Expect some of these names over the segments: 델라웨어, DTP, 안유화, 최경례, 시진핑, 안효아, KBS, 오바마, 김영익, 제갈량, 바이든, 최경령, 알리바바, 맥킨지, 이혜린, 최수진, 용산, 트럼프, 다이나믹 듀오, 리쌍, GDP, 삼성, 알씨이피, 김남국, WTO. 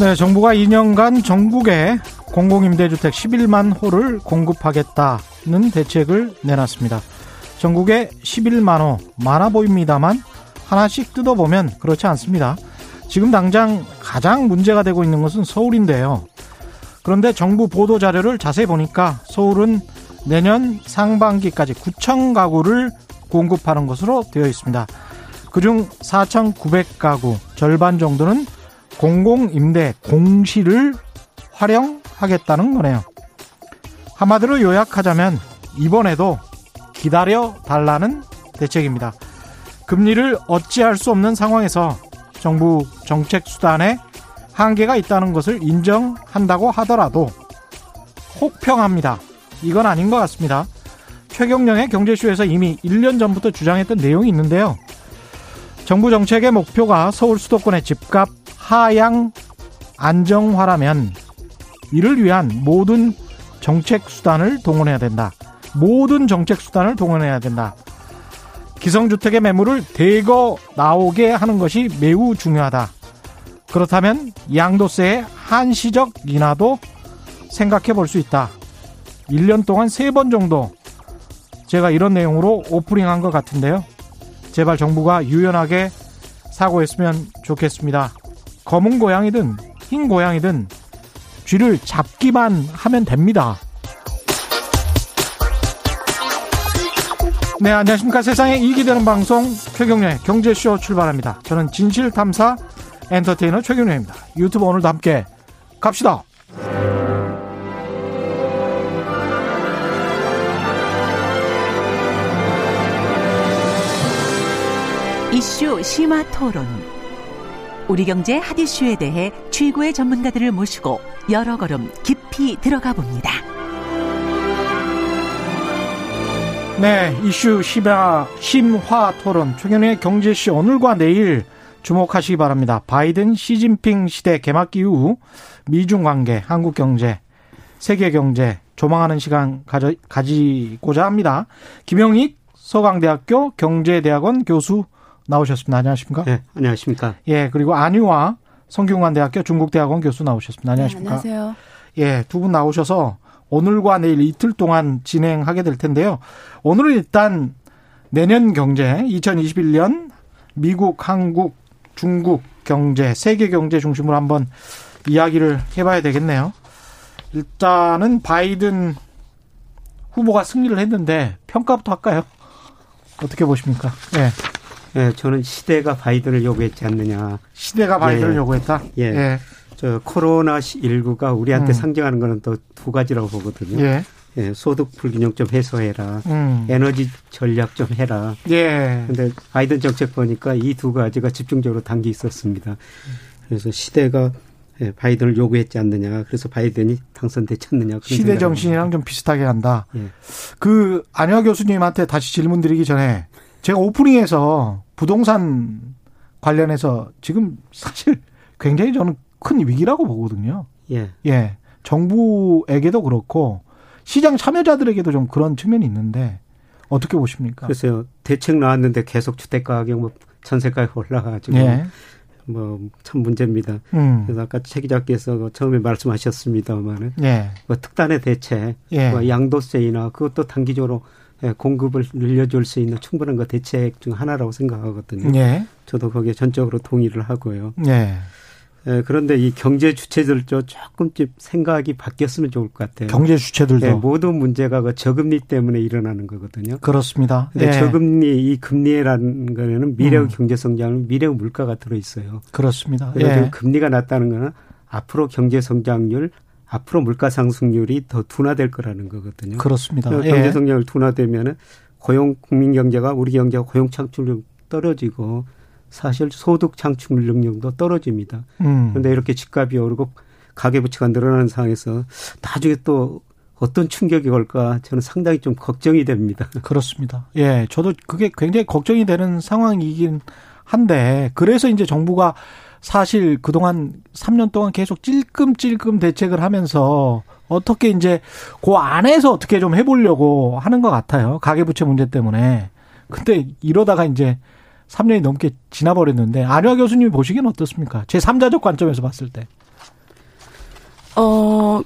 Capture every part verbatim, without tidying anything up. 네, 정부가 이 년간 전국에 공공임대주택 십일만 호를 공급하겠다는 대책을 내놨습니다. 전국에 십일만 호, 많아 보입니다만 하나씩 뜯어보면 그렇지 않습니다. 지금 당장 가장 문제가 되고 있는 것은 서울인데요. 그런데 정부 보도자료를 자세히 보니까 서울은 내년 상반기까지 구천 가구를 공급하는 것으로 되어 있습니다. 그중 사천구백 가구, 절반 정도는 공공임대 공시를 활용하겠다는 거네요. 한마디로 요약하자면 이번에도 기다려달라는 대책입니다. 금리를 어찌할 수 없는 상황에서 정부 정책 수단에 한계가 있다는 것을 인정한다고 하더라도 혹평합니다. 이건 아닌 것 같습니다. 최경령의 경제쇼에서 이미 일 년 전부터 주장했던 내용이 있는데요. 정부 정책의 목표가 서울 수도권의 집값 하향 안정화라면 이를 위한 모든 정책 수단을 동원해야 된다. 모든 정책 수단을 동원해야 된다. 기성주택의 매물을 대거 나오게 하는 것이 매우 중요하다. 그렇다면 양도세의 한시적 인하도 생각해 볼 수 있다. 일 년 동안 세 번 정도 제가 이런 내용으로 오프닝한 것 같은데요. 제발 정부가 유연하게 사고했으면 좋겠습니다. 검은 고양이든 흰 고양이든 쥐를 잡기만 하면 됩니다. 네, 안녕하십니까. 세상에 이익이 되는 방송 최경례 경제쇼 출발합니다. 저는 진실탐사 엔터테이너 최경례입니다. 유튜브 오늘도 함께 갑시다. 이슈 심화 토론, 우리 경제 핫 이슈에 대해 최고의 전문가들을 모시고 여러 걸음 깊이 들어가 봅니다. 네, 이슈 심화, 심화 토론 최경영의 경제쇼 오늘과 내일 주목하시기 바랍니다. 바이든 시진핑 시대 개막기 이후 미중 관계, 한국 경제, 세계 경제 조망하는 시간 가져, 가지고자 합니다. 김영익 서강대학교 경제대학원 교수 나오셨습니다. 안녕하십니까? 네, 안녕하십니까? 예, 그리고 안유화 성균관대학교 중국대학원 교수 나오셨습니다. 안녕하십니까? 네, 안녕하세요. 예, 두 분 나오셔서 오늘과 내일 이틀 동안 진행하게 될 텐데요. 오늘은 일단 내년 경제, 이천이십일 년 미국, 한국, 중국 경제, 세계 경제 중심으로 한번 이야기를 해봐야 되겠네요. 일단은 바이든 후보가 승리를 했는데 평가부터 할까요? 어떻게 보십니까? 예. 예, 저는 시대가 바이든을 요구했지 않느냐. 시대가 바이든을 예, 요구했다? 예. 예. 저 코로나십구가 우리한테 음. 상징하는 거는 또 두 가지라고 보거든요. 예. 예, 소득 불균형 좀 해소해라. 음. 에너지 전략 좀 해라. 예. 근데 바이든 정책 보니까 이 두 가지가 집중적으로 담겨 있었습니다. 그래서 시대가 예, 바이든을 요구했지 않느냐. 그래서 바이든이 당선되셨느냐. 시대 정신이랑 좀 비슷하게 한다. 예. 그 안효아 교수님한테 다시 질문 드리기 전에 제가 오프닝에서 부동산 관련해서 지금 사실 굉장히 저는 큰 위기라고 보거든요. 예. 예. 정부에게도 그렇고 시장 참여자들에게도 좀 그런 측면이 있는데 어떻게 보십니까? 글쎄요. 대책 나왔는데 계속 주택 가격 뭐 전세가가 올라가지고 예. 뭐 참 문제입니다. 음. 그래서 아까 최 기자께서 처음에 말씀하셨습니다만은 예. 뭐 특단의 대책, 예. 뭐 양도세이나 그것도 단기적으로 예, 공급을 늘려줄 수 있는 충분한 그 대책 중 하나라고 생각하거든요. 예. 저도 거기에 전적으로 동의를 하고요. 예. 예, 그런데 이 경제 주체들도 조금씩 생각이 바뀌었으면 좋을 것 같아요. 경제 주체들도. 예, 모든 문제가 그 저금리 때문에 일어나는 거거든요. 그렇습니다. 근데 예. 저금리, 이 금리라는 거에는 미래의 음. 경제성장, 미래의 물가가 들어있어요. 그렇습니다. 그래서 예. 금리가 낮다는 거는 앞으로 경제성장률, 앞으로 물가 상승률이 더 둔화될 거라는 거거든요. 그렇습니다. 경제 성장률 둔화되면은 고용 국민 경제가 우리 경제가 고용 창출력 떨어지고 사실 소득 창출 능력도 떨어집니다. 음. 그런데 이렇게 집값이 오르고 가계 부채가 늘어나는 상황에서 나중에 또 어떤 충격이 올까 저는 상당히 좀 걱정이 됩니다. 그렇습니다. 예, 저도 그게 굉장히 걱정이 되는 상황이긴 한데 그래서 이제 정부가 사실 그동안 삼 년 동안 계속 찔끔찔끔 대책을 하면서 어떻게 이제 그 안에서 어떻게 좀 해보려고 하는 것 같아요. 가계부채 문제 때문에. 근데 이러다가 이제 삼 년이 넘게 지나버렸는데 안효아 교수님이 보시기는 어떻습니까? 제삼자적 관점에서 봤을 때. 어,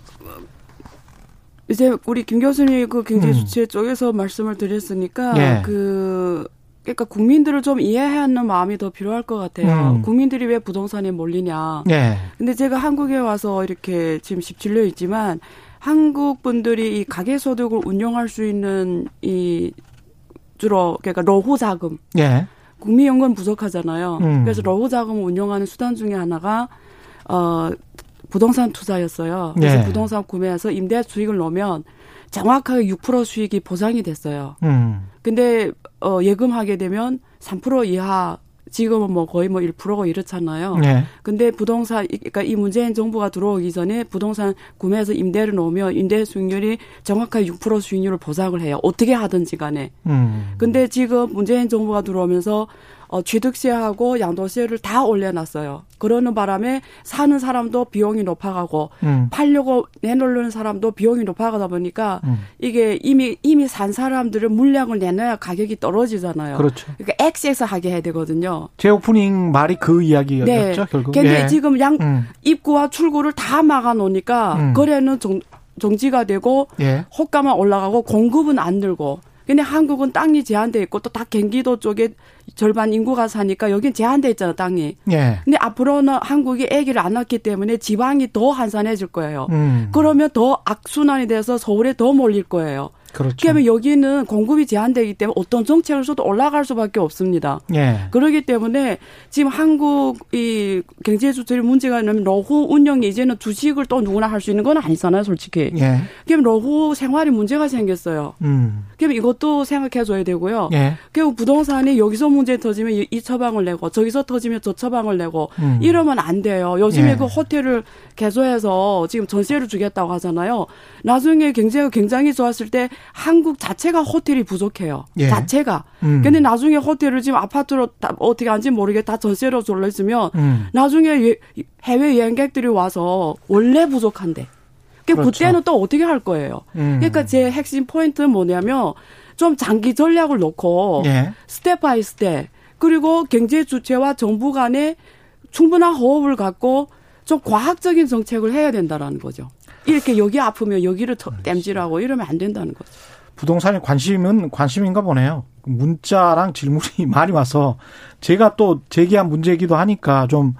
이제 우리 김 교수님이 그 경제수치의 음. 쪽에서 말씀을 드렸으니까 예. 그 그러니까 국민들을 좀 이해하는 마음이 더 필요할 것 같아요. 음. 국민들이 왜 부동산에 몰리냐. 예. 근데 제가 한국에 와서 이렇게 지금 십칠 년 있지만 한국 분들이 이 가계소득을 운용할 수 있는 이 주로 그러니까 러호 자금. 예. 국민연금 부족하잖아요. 음. 그래서 러호 자금을 운용하는 수단 중에 하나가 어 부동산 투자였어요. 그래서 네. 부동산 구매해서 임대 수익을 넣으면 정확하게 육 퍼센트 수익이 보상이 됐어요. 음. 근데 어, 예금하게 되면 삼 퍼센트 이하, 지금은 뭐 거의 뭐 일 퍼센트고 이렇잖아요. 네. 근데 부동산, 그러니까 이 문재인 정부가 들어오기 전에 부동산 구매해서 임대를 넣으면 임대 수익률이 정확하게 육 퍼센트 수익률을 보상을 해요. 어떻게 하든지 간에. 음. 근데 지금 문재인 정부가 들어오면서 어, 취득세하고 양도세를 다 올려놨어요. 그러는 바람에 사는 사람도 비용이 높아가고 음. 팔려고 내놓는 사람도 비용이 높아가다 보니까 음. 이게 이미 이미 산 사람들을 물량을 내놔야 가격이 떨어지잖아요. 그렇죠. 그러니까 엑스엑스하게 해야 되거든요. 제 오프닝 말이 그 이야기였죠, 네. 결국. 근데 예. 지금 양 음. 입구와 출구를 다 막아놓으니까 음. 거래는 정, 정지가 되고 예. 호가만 올라가고 공급은 안 늘고. 근데 한국은 땅이 제한돼 있고 또 다 경기도 쪽에 절반 인구가 사니까 여긴 제한돼 있잖아, 땅이. 예. 근데 앞으로는 한국이 아기를 안 낳기 때문에 지방이 더 한산해질 거예요. 음. 그러면 더 악순환이 돼서 서울에 더 몰릴 거예요. 그렇죠. 그러면 여기는 공급이 제한되기 때문에 어떤 정책을 써도 올라갈 수밖에 없습니다. 예. 그렇기 때문에 지금 한국 이 경제 수출이 문제가 있는 러호 운영이 이제는 주식을 또 누구나 할 수 있는 건 아니잖아요, 솔직히. 예. 그럼 러호 생활이 문제가 생겼어요. 음. 그럼 이것도 생각해줘야 되고요. 예. 그리고 부동산이 여기서 문제 터지면 이 처방을 내고 저기서 터지면 저 처방을 내고 음. 이러면 안 돼요. 요즘에 예. 그 호텔을 개조해서 지금 전세를 주겠다고 하잖아요. 나중에 경제가 굉장히 좋았을 때 한국 자체가 호텔이 부족해요. 예. 자체가. 음. 근데 나중에 호텔을 지금 아파트로 다 어떻게 하는지 모르게 다 전세로 졸려있으면 음. 나중에 해외 여행객들이 와서 원래 부족한데. 그러니까 그렇죠. 그때는 또 어떻게 할 거예요. 음. 그러니까 제 핵심 포인트는 뭐냐면 좀 장기 전략을 놓고 예. 스텝 바이 스텝 그리고 경제 주체와 정부 간에 충분한 호흡을 갖고 좀 과학적인 정책을 해야 된다라는 거죠. 이렇게 여기 아프면 여기를 땜질하고 이러면 안 된다는 거죠. 부동산에 관심은 관심인가 보네요. 문자랑 질문이 많이 와서 제가 또 제기한 문제이기도 하니까 좀,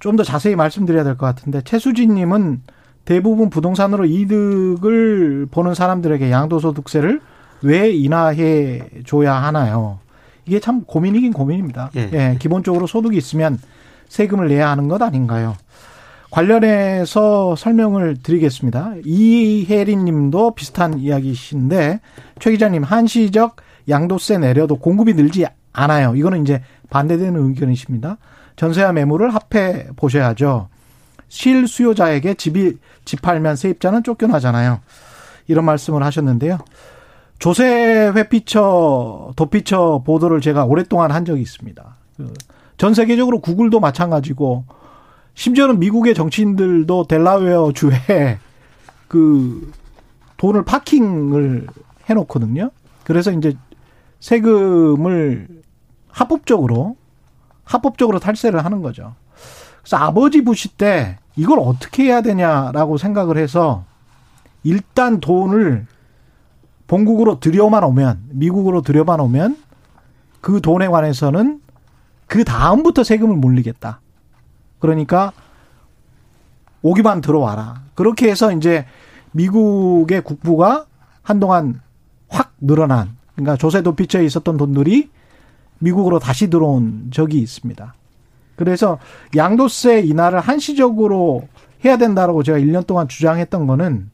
좀 더 자세히 말씀드려야 될 것 같은데 최수진 님은 대부분 부동산으로 이득을 보는 사람들에게 양도소득세를 왜 인하해 줘야 하나요? 이게 참 고민이긴 고민입니다. 예. 예, 기본적으로 소득이 있으면 세금을 내야 하는 것 아닌가요? 관련해서 설명을 드리겠습니다. 이혜린 님도 비슷한 이야기이신데 최 기자님 한시적 양도세 내려도 공급이 늘지 않아요. 이거는 이제 반대되는 의견이십니다. 전세와 매물을 합해 보셔야죠. 실수요자에게 집이 집 팔면 세입자는 쫓겨나잖아요. 이런 말씀을 하셨는데요. 조세 회피처 도피처 보도를 제가 오랫동안 한 적이 있습니다. 전 세계적으로 구글도 마찬가지고 심지어는 미국의 정치인들도 델라웨어 주에 그 돈을 파킹을 해놓거든요. 그래서 이제 세금을 합법적으로, 합법적으로 탈세를 하는 거죠. 그래서 아버지 부시 때 이걸 어떻게 해야 되냐라고 생각을 해서 일단 돈을 본국으로 들여만 오면, 미국으로 들여만 오면 그 돈에 관해서는 그 다음부터 세금을 물리겠다. 그러니까 오기만 들어와라. 그렇게 해서 이제 미국의 국부가 한동안 확 늘어난 그러니까 조세 도피처에 있었던 돈들이 미국으로 다시 들어온 적이 있습니다. 그래서 양도세 인하를 한시적으로 해야 된다라고 제가 일 년 동안 주장했던 거는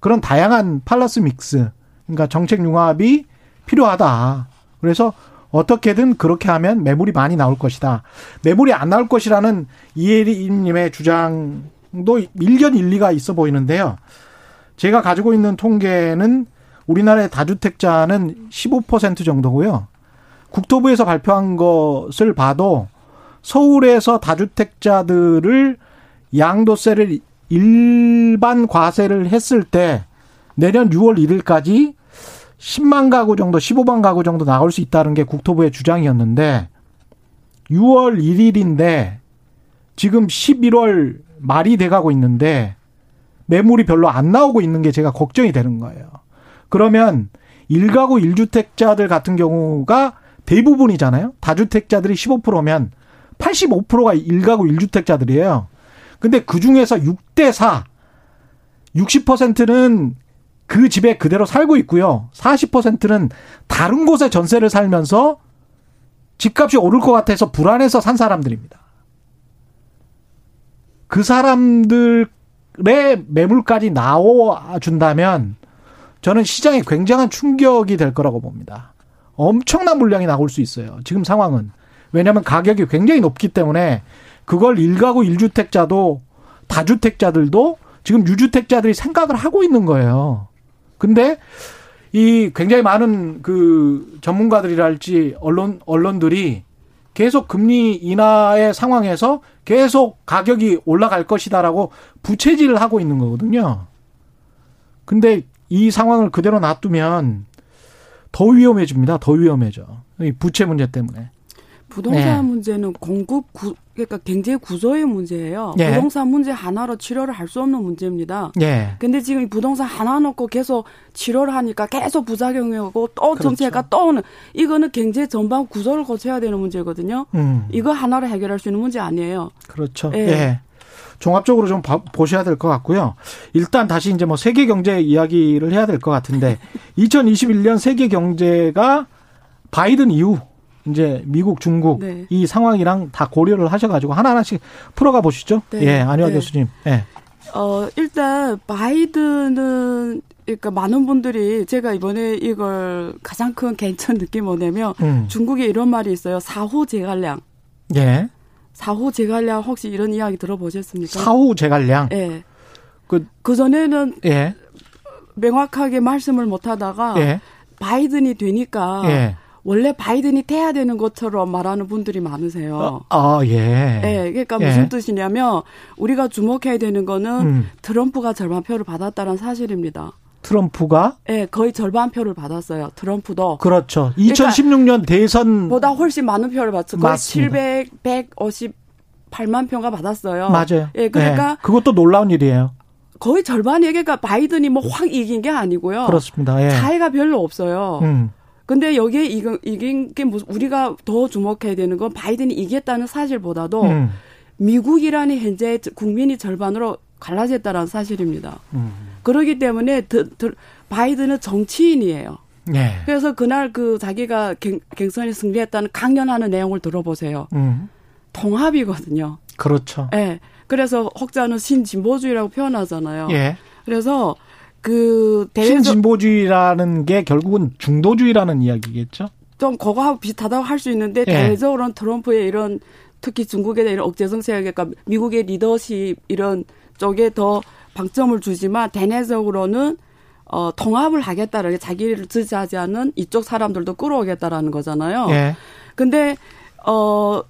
그런 다양한 팔러스 믹스 그러니까 정책 융합이 필요하다. 그래서 어떻게든 그렇게 하면 매물이 많이 나올 것이다. 매물이 안 나올 것이라는 이혜림님의 주장도 일견 일리가 있어 보이는데요. 제가 가지고 있는 통계는 우리나라의 다주택자는 십오 퍼센트 정도고요. 국토부에서 발표한 것을 봐도 서울에서 다주택자들을 양도세를 일반 과세를 했을 때 내년 유월 일일까지 십만 가구 정도, 십오만 가구 정도 나올 수 있다는 게 국토부의 주장이었는데 유월 일일인데 지금 십일월 말이 돼가고 있는데 매물이 별로 안 나오고 있는 게 제가 걱정이 되는 거예요. 그러면 일 가구 일 주택자들 같은 경우가 대부분이잖아요. 다주택자들이 십오 퍼센트면 팔십오 퍼센트가 일 가구 일 주택자들이에요. 근데 그중에서 육 대 사, 육십 퍼센트는 그 집에 그대로 살고 있고요. 사십 퍼센트는 다른 곳에 전세를 살면서 집값이 오를 것 같아서 불안해서 산 사람들입니다. 그 사람들의 매물까지 나와준다면 저는 시장에 굉장한 충격이 될 거라고 봅니다. 엄청난 물량이 나올 수 있어요. 지금 상황은. 왜냐하면 가격이 굉장히 높기 때문에 그걸 일 가구 일 주택자도 다주택자들도 지금 유주택자들이 생각을 하고 있는 거예요. 근데 이 굉장히 많은 그 전문가들이랄지 언론, 언론들이 계속 금리 인하의 상황에서 계속 가격이 올라갈 것이다라고 부채질을 하고 있는 거거든요. 근데 이 상황을 그대로 놔두면 더 위험해집니다. 더 위험해져. 이 부채 문제 때문에. 부동산 네. 문제는 공급 구, 그러니까 경제 구조의 문제예요. 네. 부동산 문제 하나로 치료를 할 수 없는 문제입니다. 그런데 네. 지금 부동산 하나 놓고 계속 치료를 하니까 계속 부작용이 오고 또 정체가 그렇죠. 또 오는. 이거는 경제 전반 구조를 고쳐야 되는 문제거든요. 음. 이거 하나를 해결할 수 있는 문제 아니에요. 그렇죠. 예. 네. 네. 종합적으로 좀 보셔야 될 것 같고요. 일단 다시 이제 뭐 세계 경제 이야기를 해야 될 것 같은데 이천이십일 년 세계 경제가 바이든 이후 이제 미국, 중국 네. 이 상황이랑 다 고려를 하셔가지고 하나하나씩 풀어가 보시죠. 네. 예, 안효아 네. 교수님. 예. 어 일단 바이든은 그러니까 많은 분들이 제가 이번에 이걸 가장 큰 괜찮 느낌이 뭐냐면 음. 중국에 이런 말이 있어요. 사후 제갈량. 예. 사후 제갈량 혹시 이런 이야기 들어보셨습니까? 사후 제갈량. 예. 그 그전에는 예. 명확하게 말씀을 못하다가 예. 바이든이 되니까. 예. 원래 바이든이 돼야 되는 것처럼 말하는 분들이 많으세요. 아, 어, 어, 예. 예, 그러니까 무슨 예. 뜻이냐면 우리가 주목해야 되는 거는 음. 트럼프가 절반 표를 받았다는 사실입니다. 트럼프가? 예, 거의 절반 표를 받았어요. 트럼프도. 그렇죠. 이천십육 년 그러니까 대선보다 훨씬 많은 표를 받았어요. 거의 칠백, 백오십팔만 표가 받았어요. 맞아요. 예, 그러니까 예. 그것도 놀라운 일이에요. 거의 절반이 그러니까 바이든이 뭐 확 이긴 게 아니고요. 그렇습니다. 예. 차이가 별로 없어요. 음. 근데 여기에 이긴 게 우리가 더 주목해야 되는 건 바이든이 이겼다는 사실보다도 음. 미국이라는 현재 국민이 절반으로 갈라졌다는 사실입니다. 음. 그렇기 때문에 드, 드, 바이든은 정치인이에요. 네. 그래서 그날 그 자기가 경, 경선에 승리했다는 강연하는 내용을 들어보세요. 음. 통합이거든요. 그렇죠. 네. 그래서 혹자는 신진보주의라고 표현하잖아요. 예. 그래서 그 신진보주의라는 게 결국은 중도주의라는 이야기겠죠? 좀 그거하고 비슷하다고 할 수 있는데 예. 대외적으로는 트럼프의 이런 특히 중국에 대한 억제성 세력, 그러니까 미국의 리더십 이런 쪽에 더 방점을 주지만 대내적으로는 어, 통합을 하겠다는 자기를 지지하지 않는 이쪽 사람들도 끌어오겠다라는 거잖아요. 그런데 예. 어,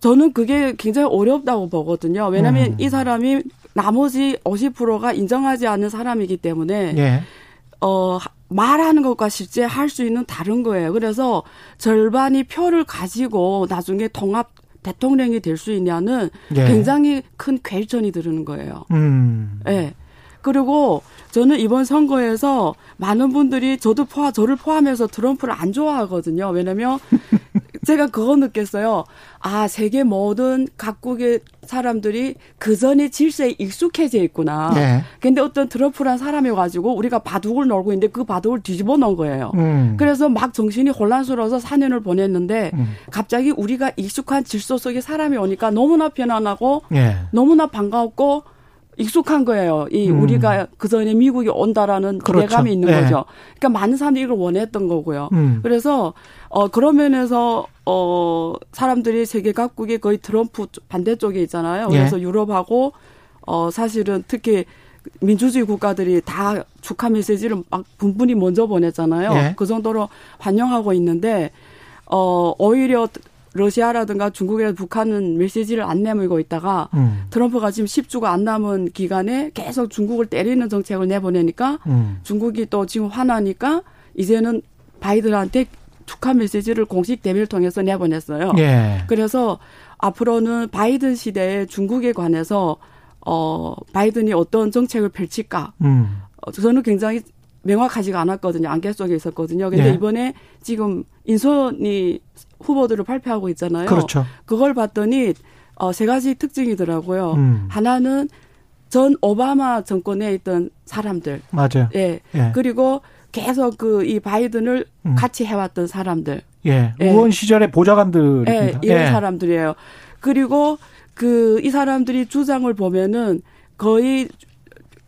저는 그게 굉장히 어렵다고 보거든요. 왜냐하면 음. 이 사람이 나머지 오십 퍼센트가 인정하지 않는 사람이기 때문에 예. 어, 말하는 것과 실제 할 수 있는 다른 거예요. 그래서 절반이 표를 가지고 나중에 통합 대통령이 될 수 있냐는 예. 굉장히 큰 퀘스천이 드는 거예요. 음. 예. 그리고 저는 이번 선거에서 많은 분들이 저도 포함, 저를 포함해서 트럼프를 안 좋아하거든요. 왜냐하면 제가 그거 느꼈어요. 아, 세계 모든 각국의 사람들이 그전의 질서에 익숙해져 있구나. 그런데 네. 어떤 트럼프란 사람이 가지고 우리가 바둑을 놀고 있는데 그 바둑을 뒤집어 놓은 거예요. 음. 그래서 막 정신이 혼란스러워서 사 년을 보냈는데 음. 갑자기 우리가 익숙한 질서 속에 사람이 오니까 너무나 편안하고 네. 너무나 반가웠고 익숙한 거예요. 이 음. 우리가 그전에 미국이 온다라는 그렇죠. 기대감이 있는 네. 거죠. 그러니까 많은 사람들이 이걸 원했던 거고요. 음. 그래서 어, 그런 면에서 어, 사람들이 세계 각국이 거의 트럼프 반대쪽에 있잖아요. 그래서 예. 유럽하고 어, 사실은 특히 민주주의 국가들이 다 축하 메시지를 막 분분히 먼저 보냈잖아요. 예. 그 정도로 환영하고 있는데 어, 오히려 러시아라든가 중국이나 북한은 메시지를 안 내밀고 있다가 음. 트럼프가 지금 십 주가 안 남은 기간에 계속 중국을 때리는 정책을 내보내니까 음. 중국이 또 지금 화나니까 이제는 바이든한테 축하 메시지를 공식 대미를 통해서 내보냈어요. 예. 그래서 앞으로는 바이든 시대에 중국에 관해서 어, 바이든이 어떤 정책을 펼칠까. 음. 저는 굉장히 명확하지가 않았거든요. 안개 속에 있었거든요. 그런데 예. 이번에 지금 인선이 후보들을 발표하고 있잖아요. 그렇죠. 그걸 봤더니 어, 세 가지 특징이더라고요. 음. 하나는 전 오바마 정권에 있던 사람들. 맞아요. 예. 예. 그리고 계속 그 이 바이든을 음. 같이 해왔던 사람들. 예. 예. 의원 시절의 보좌관들입니다. 예. 이런 예. 사람들이에요. 그리고 그 이 사람들이 주장을 보면은 거의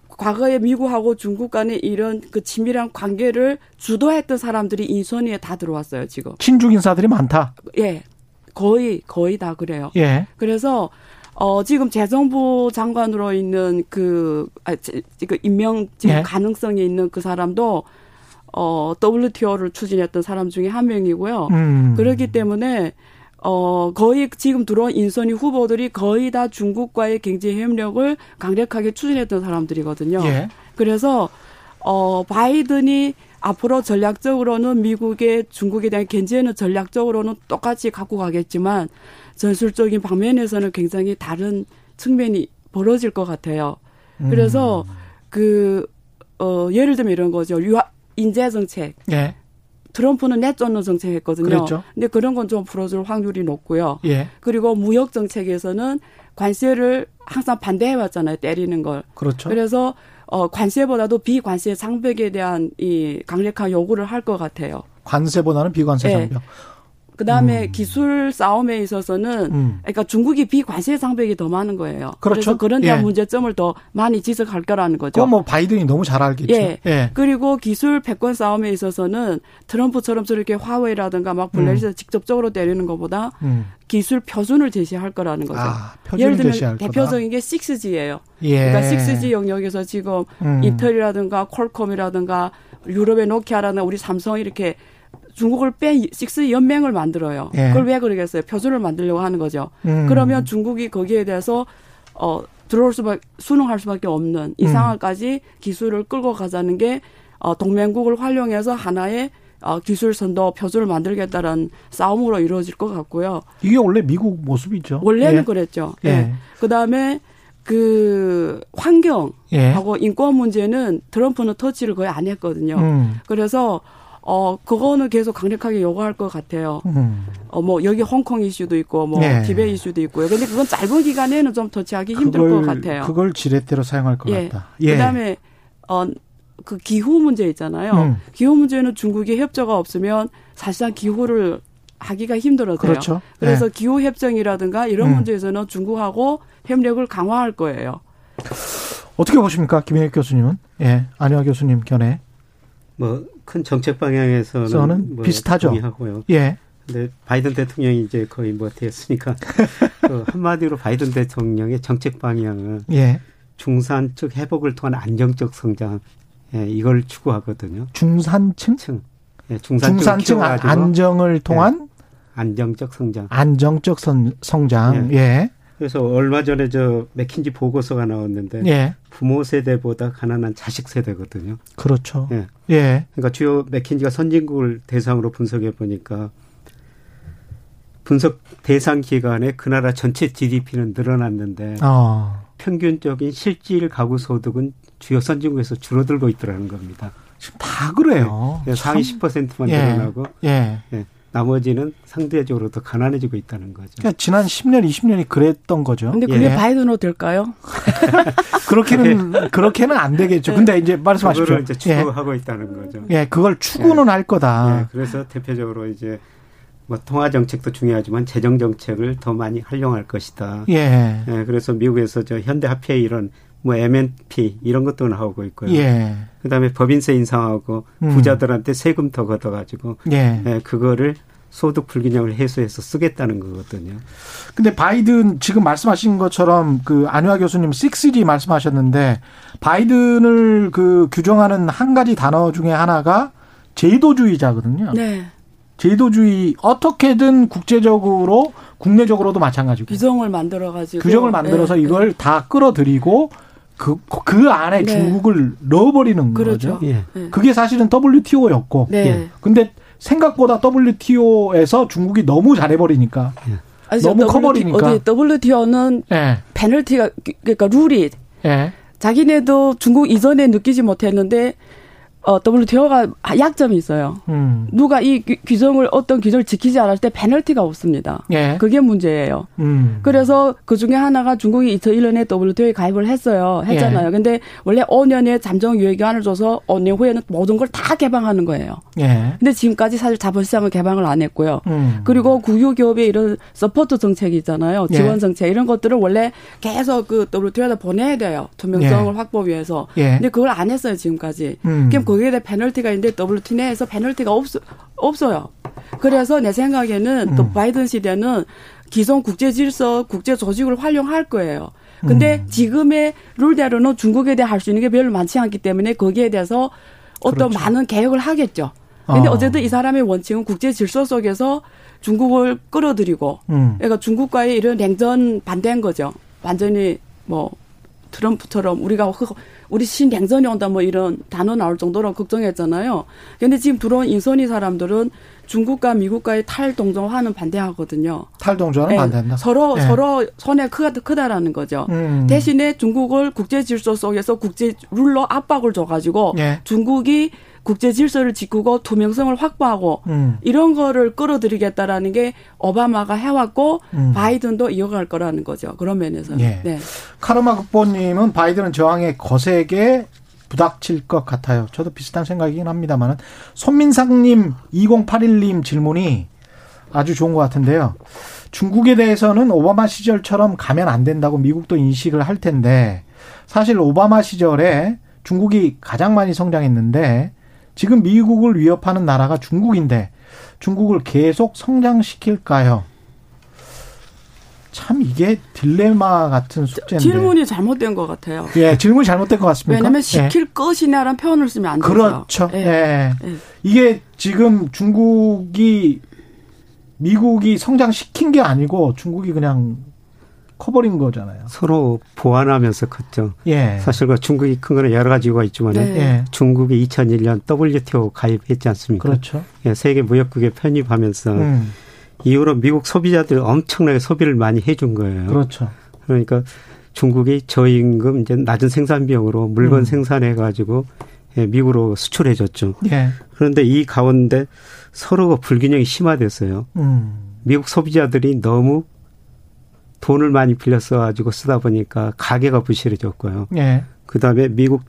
과거에 미국하고 중국 간의 이런 그 친밀한 관계를 주도했던 사람들이 인선위에 다 들어왔어요, 지금. 친중 인사들이 많다. 예. 거의 거의 다 그래요. 예. 그래서 어 지금 재정부 장관으로 있는 그 아, 지금 임명 지금 예. 가능성이 있는 그 사람도 어 더블유티오를 추진했던 사람 중에 한 명이고요. 음. 그렇기 때문에 어, 거의 지금 들어온 인선위 후보들이 거의 다 중국과의 경제 협력을 강력하게 추진했던 사람들이거든요. 예. 그래서, 어, 바이든이 앞으로 전략적으로는 미국의 중국에 대한 견제는 전략적으로는 똑같이 갖고 가겠지만 전술적인 방면에서는 굉장히 다른 측면이 벌어질 것 같아요. 그래서, 음. 그, 어, 예를 들면 이런 거죠. 유학, 인재정책. 예. 트럼프는 내쫓는 정책 했거든요. 그렇죠. 근데 그런 건 좀 풀어줄 확률이 높고요. 예. 그리고 무역 정책에서는 관세를 항상 반대해왔잖아요. 때리는 걸. 그렇죠. 그래서 어, 관세보다도 비관세 장벽에 대한 이 강력한 요구를 할 것 같아요. 관세보다는 비관세 네. 장벽. 그다음에 음. 기술 싸움에 있어서는 음. 그러니까 중국이 비관세 장벽이 더 많은 거예요. 그렇죠. 그래서 그런 대한 예. 문제점을 더 많이 지적할 거라는 거죠. 그건 뭐 바이든이 너무 잘 알겠죠. 예. 예. 그리고 기술 패권 싸움에 있어서는 트럼프처럼 저렇게 화웨이라든가 막 블랙리스트 음. 직접적으로 때리는 것보다 음. 기술 표준을 제시할 거라는 거죠. 아, 예를 들면 대표적인 거다. 게 식스지예요. 예. 그러니까 식스지 영역에서 지금 음. 인텔이라든가 퀄컴이라든가 유럽의 노키아라든가 우리 삼성 이렇게 중국을 뺀 식스 연맹을 만들어요. 예. 그걸 왜 그러겠어요? 표준을 만들려고 하는 거죠. 음. 그러면 중국이 거기에 대해서 어, 들어올 수밖에, 순응할 수밖에 없는 이 상황까지 음. 기술을 끌고 가자는 게 어, 동맹국을 활용해서 하나의 어, 기술 선도 표준을 만들겠다는 싸움으로 이루어질 것 같고요. 이게 원래 미국 모습이죠. 원래는 예. 그랬죠. 예. 예. 그다음에 그 환경하고 예. 인권 문제는 트럼프는 터치를 거의 안 했거든요. 음. 그래서 어 그거는 계속 강력하게 요구할 것 같아요. 음. 어 뭐 여기 홍콩 이슈도 있고 뭐 예. 티베트 이슈도 있고요. 근데 그건 짧은 기간에는 좀 터치하기 힘들 그걸, 것 같아요. 그걸 지렛대로 사용할 것 예. 같다. 예. 그다음에 어 그 기후 문제 있잖아요. 음. 기후 문제는 중국이 협조가 없으면 사실상 기후를 하기가 힘들어요. 그렇죠. 그래서 예. 기후 협정이라든가 이런 음. 문제에서는 중국하고 협력을 강화할 거예요. 어떻게 보십니까, 김영익 교수님은? 예, 안효아 교수님 견해. 뭐 큰 정책 방향에서는 뭐 비슷하죠. 동의하고요. 예. 근데 바이든 대통령이 이제 거의 뭐 됐으니까 그 한마디로 바이든 대통령의 정책 방향은 예. 중산층 회복을 통한 안정적 성장 예, 이걸 추구하거든요. 중산층? 층. 예, 중산층 중산층 안정을 통한 예, 안정적 성장. 안정적 선, 성장. 예. 예. 그래서 얼마 전에 저 맥킨지 보고서가 나왔는데 예. 부모 세대보다 가난한 자식 세대거든요. 그렇죠. 예. 예. 그러니까 주요 맥킨지가 선진국을 대상으로 분석해 보니까 분석 대상 기간에 그 나라 전체 지디피는 늘어났는데 어. 평균적인 실질 가구 소득은 주요 선진국에서 줄어들고 있더라는 겁니다. 지금 다 그래요. 예. 상위 십 퍼센트만 예. 늘어나고. 예. 예. 나머지는 상대적으로 더 가난해지고 있다는 거죠. 그러니까 지난 십 년, 이십 년이 그랬던 거죠. 근데 그게 예. 바이든으로 될까요? 그렇게는 그렇게는 안 되겠죠. 네. 근데 이제 말씀하십시오. 그걸 이제 추구하고 예. 있다는 거죠. 예, 그걸 추구는 예. 할 거다. 예, 그래서 대표적으로 이제 뭐 통화 정책도 중요하지만 재정 정책을 더 많이 활용할 것이다. 예. 예, 그래서 미국에서 저 현대화폐 이런 뭐 엠 엔 피 이런 것도 나오고 있고요. 예. 그다음에 법인세 인상하고 음. 부자들한테 세금 더 걷어가지고 예. 예, 그거를 소득 불균형을 해소해서 쓰겠다는 거거든요. 근데 바이든 지금 말씀하신 것처럼 그 안효아 교수님 식스지 말씀하셨는데 바이든을 그 규정하는 한 가지 단어 중에 하나가 제도주의자거든요. 네. 제도주의 어떻게든 국제적으로 국내적으로도 마찬가지고 규정을 만들어가지고 규정을 만들어서 네. 이걸 다 끌어들이고 그, 그 안에 네. 중국을 넣어버리는 그렇죠. 거죠. 예. 네. 그게 사실은 더블유티오였고 네. 예. 근데 생각보다 더블유티오에서 중국이 너무 잘해버리니까 예. 아니, 너무 더블유 티, 커버리니까 어디 더블유티오는 예. 페널티가 그러니까 룰이 예. 자기네도 중국 이전에 느끼지 못했는데 어, 더블유티오가 약점이 있어요. 음. 누가 이 규정을 어떤 규정을 지키지 않을 때 페널티가 없습니다. 예. 그게 문제예요. 음. 그래서 그중에 하나가 중국이 이천일 년에 더블유티오에 가입을 했어요. 했잖아요. 예. 근데 원래 오 년에 잠정유예 기한을 줘서 오 년 후에는 모든 걸 다 개방하는 거예요. 예. 근데 지금까지 사실 자본시장을 개방을 안 했고요. 음. 그리고 국유기업의 이런 서포트 정책이 있잖아요. 지원 정책 이런 것들을 원래 계속 그 더블유티오에다 보내야 돼요. 투명성을 예. 확보 위해서. 예. 근데 그걸 안 했어요. 지금까지. 음. 거기에 대해 페널티가 있는데 더블유티오 내에서 페널티가 없, 없어요. 그래서 내 생각에는 음. 또 바이든 시대는 기존 국제 질서, 국제 조직을 활용할 거예요. 근데 음. 지금의 룰대로는 중국에 대해 할 수 있는 게 별로 많지 않기 때문에 거기에 대해서 어떤 그렇죠. 많은 개혁을 하겠죠. 근데 어. 어쨌든 이 사람의 원칙은 국제 질서 속에서 중국을 끌어들이고, 음. 그러니까 중국과의 이런 냉전 반대한 거죠. 완전히 뭐. 트럼프처럼 우리가 우리 신냉전이 온다 뭐 이런 단어 나올 정도로 걱정했잖아요. 그런데 지금 들어온 인선이 사람들은 중국과 미국과의 탈동조화는 반대하거든요. 탈동조화는 네. 반대한다. 서로 네. 서로 손해 크다, 크다라는 거죠. 음. 대신에 중국을 국제 질서 속에서 국제 룰로 압박을 줘가지고 네. 중국이 국제 질서를 지키고 투명성을 확보하고 음. 이런 거를 끌어들이겠다라는 게 오바마가 해왔고 음. 바이든도 이어갈 거라는 거죠. 그런 면에서는. 예. 네. 카르마 국보님은 바이든은 저항에 거세게 부닥칠 것 같아요. 저도 비슷한 생각이긴 합니다만 손민상님 이공팔일 님 질문이 아주 좋은 것 같은데요. 중국에 대해서는 오바마 시절처럼 가면 안 된다고 미국도 인식을 할 텐데 사실 오바마 시절에 중국이 가장 많이 성장했는데 지금 미국을 위협하는 나라가 중국인데 중국을 계속 성장시킬까요? 참 이게 딜레마 같은 숙제인데. 질문이 잘못된 것 같아요. 예, 질문이 잘못된 것 같습니다. 왜냐하면 시킬 예. 것이냐라는 표현을 쓰면 안 되죠. 그렇죠. 예. 예. 예. 이게 지금 중국이 미국이 성장시킨 게 아니고 중국이 그냥 커버린 거잖아요. 서로 보완하면서 컸죠. 예. 사실 그 중국이 큰 거는 여러 가지 이유가 있지만 네. 중국이 이천일 년 더블유티오 가입했지 않습니까? 그렇죠. 예, 세계 무역국에 편입하면서 음. 이후로 미국 소비자들 엄청나게 소비를 많이 해준 거예요. 그렇죠. 그러니까 중국이 저임금 이제 낮은 생산 비용으로 물건 음. 생산해 가지고 예, 미국으로 수출해 줬죠. 예. 그런데 이 가운데 서로가 불균형이 심화됐어요. 음. 미국 소비자들이 너무 돈을 많이 빌려서 가지고 쓰다 보니까 가계가 부실해졌고요. 예. 그다음에 미국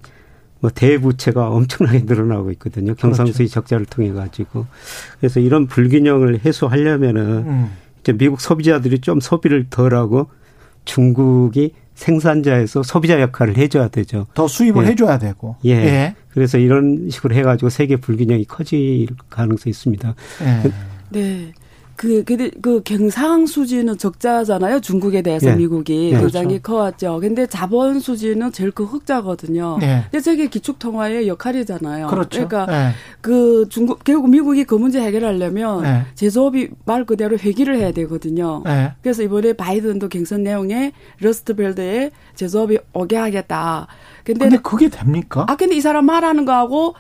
뭐 대부채가 엄청나게 늘어나고 있거든요. 경상수지 그렇죠. 적자를 통해 가지고. 그래서 이런 불균형을 해소하려면은 음. 이제 미국 소비자들이 좀 소비를 덜하고 중국이 생산자에서 소비자 역할을 해줘야 되죠. 더 수입을 예. 해줘야 되고. 예. 예. 그래서 이런 식으로 해가지고 세계 불균형이 커질 가능성이 있습니다. 예. 네. 그, 그, 그, 경상수지는 적자잖아요. 중국에 대해서 예. 미국이 예, 굉장히 그렇죠. 커왔죠. 근데 자본수지는 제일 큰 흑자거든요. 예. 근데 저게 기축통화의 역할이잖아요. 그렇죠. 그러니까 예. 그 중국, 결국 미국이 그 문제 해결하려면 예. 제조업이 말 그대로 회귀를 해야 되거든요. 예. 그래서 이번에 바이든도 경선 내용에 러스트벨트에 제조업이 오게 하겠다. 근데, 근데 그게 됩니까? 아, 근데 이 사람 말하는 거하고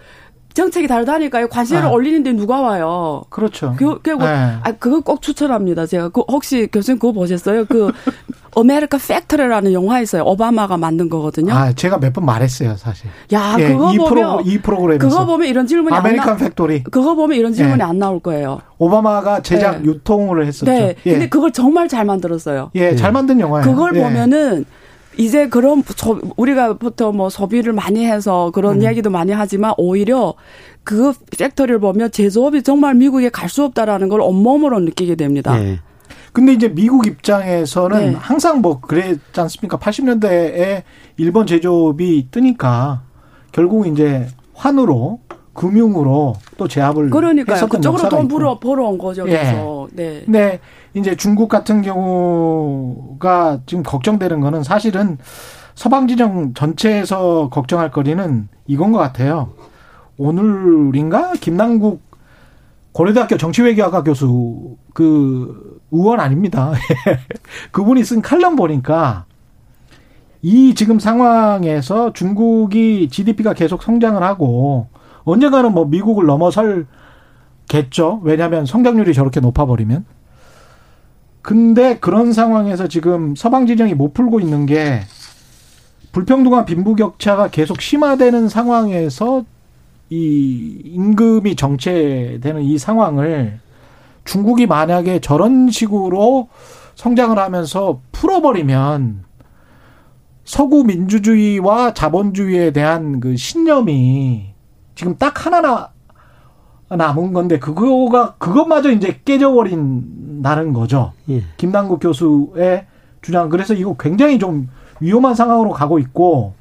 정책이 다르다니까요. 관세를 네. 올리는데 누가 와요. 그렇죠. 그, 그, 네. 아, 그거 꼭 추천합니다. 제가 그 혹시 교수님 그거 보셨어요? 그 아메리카 팩토리라는 영화 있어요. 오바마가 만든 거거든요. 아, 제가 몇 번 말했어요, 사실. 야, 예, 그거 이 보면 프로, 이 프로그램에서 그거 보면 이런 질문이 아메리칸 팩토리. 그거 보면 이런 질문이 예. 안 나올 거예요. 오바마가 제작 예. 유통을 했었죠. 네. 예. 근데 그걸 정말 잘 만들었어요. 예, 예. 잘 만든 영화예요. 그걸 예. 보면은 이제 그런 우리가 보통 뭐 소비를 많이 해서 그런 음. 이야기도 많이 하지만 오히려 그 팩토리를 보면 제조업이 정말 미국에 갈 수 없다라는 걸 온몸으로 느끼게 됩니다. 네. 근데 이제 미국 입장에서는 네. 항상 뭐 그랬지 않습니까? 팔십 년대에 일본 제조업이 뜨니까 결국 이제 환으로 금융으로 또 제압을 그러니까요. 그쪽으로 돈 벌어 벌어온 거죠. 그래서 네. 네. 네. 이제 중국 같은 경우가 지금 걱정되는 거는 사실은 서방 지정 전체에서 걱정할 거리는 이건 것 같아요. 오늘인가 김남국 고려대학교 정치외교학과 교수 그 의원 아닙니다. 그분이 쓴 칼럼 보니까 이 지금 상황에서 중국이 지디피가 계속 성장을 하고 언젠가는 뭐 미국을 넘어설겠죠. 왜냐하면 성장률이 저렇게 높아버리면. 근데 그런 상황에서 지금 서방 진영이 못 풀고 있는 게 불평등과 빈부격차가 계속 심화되는 상황에서 이 임금이 정체되는 이 상황을 중국이 만약에 저런 식으로 성장을 하면서 풀어버리면 서구 민주주의와 자본주의에 대한 그 신념이 지금 딱 하나 남은 건데 그거가 그것마저 이제 깨져버린다는 거죠. 예. 김남국 교수의 주장. 그래서 이거 굉장히 좀 위험한 상황으로 가고 있고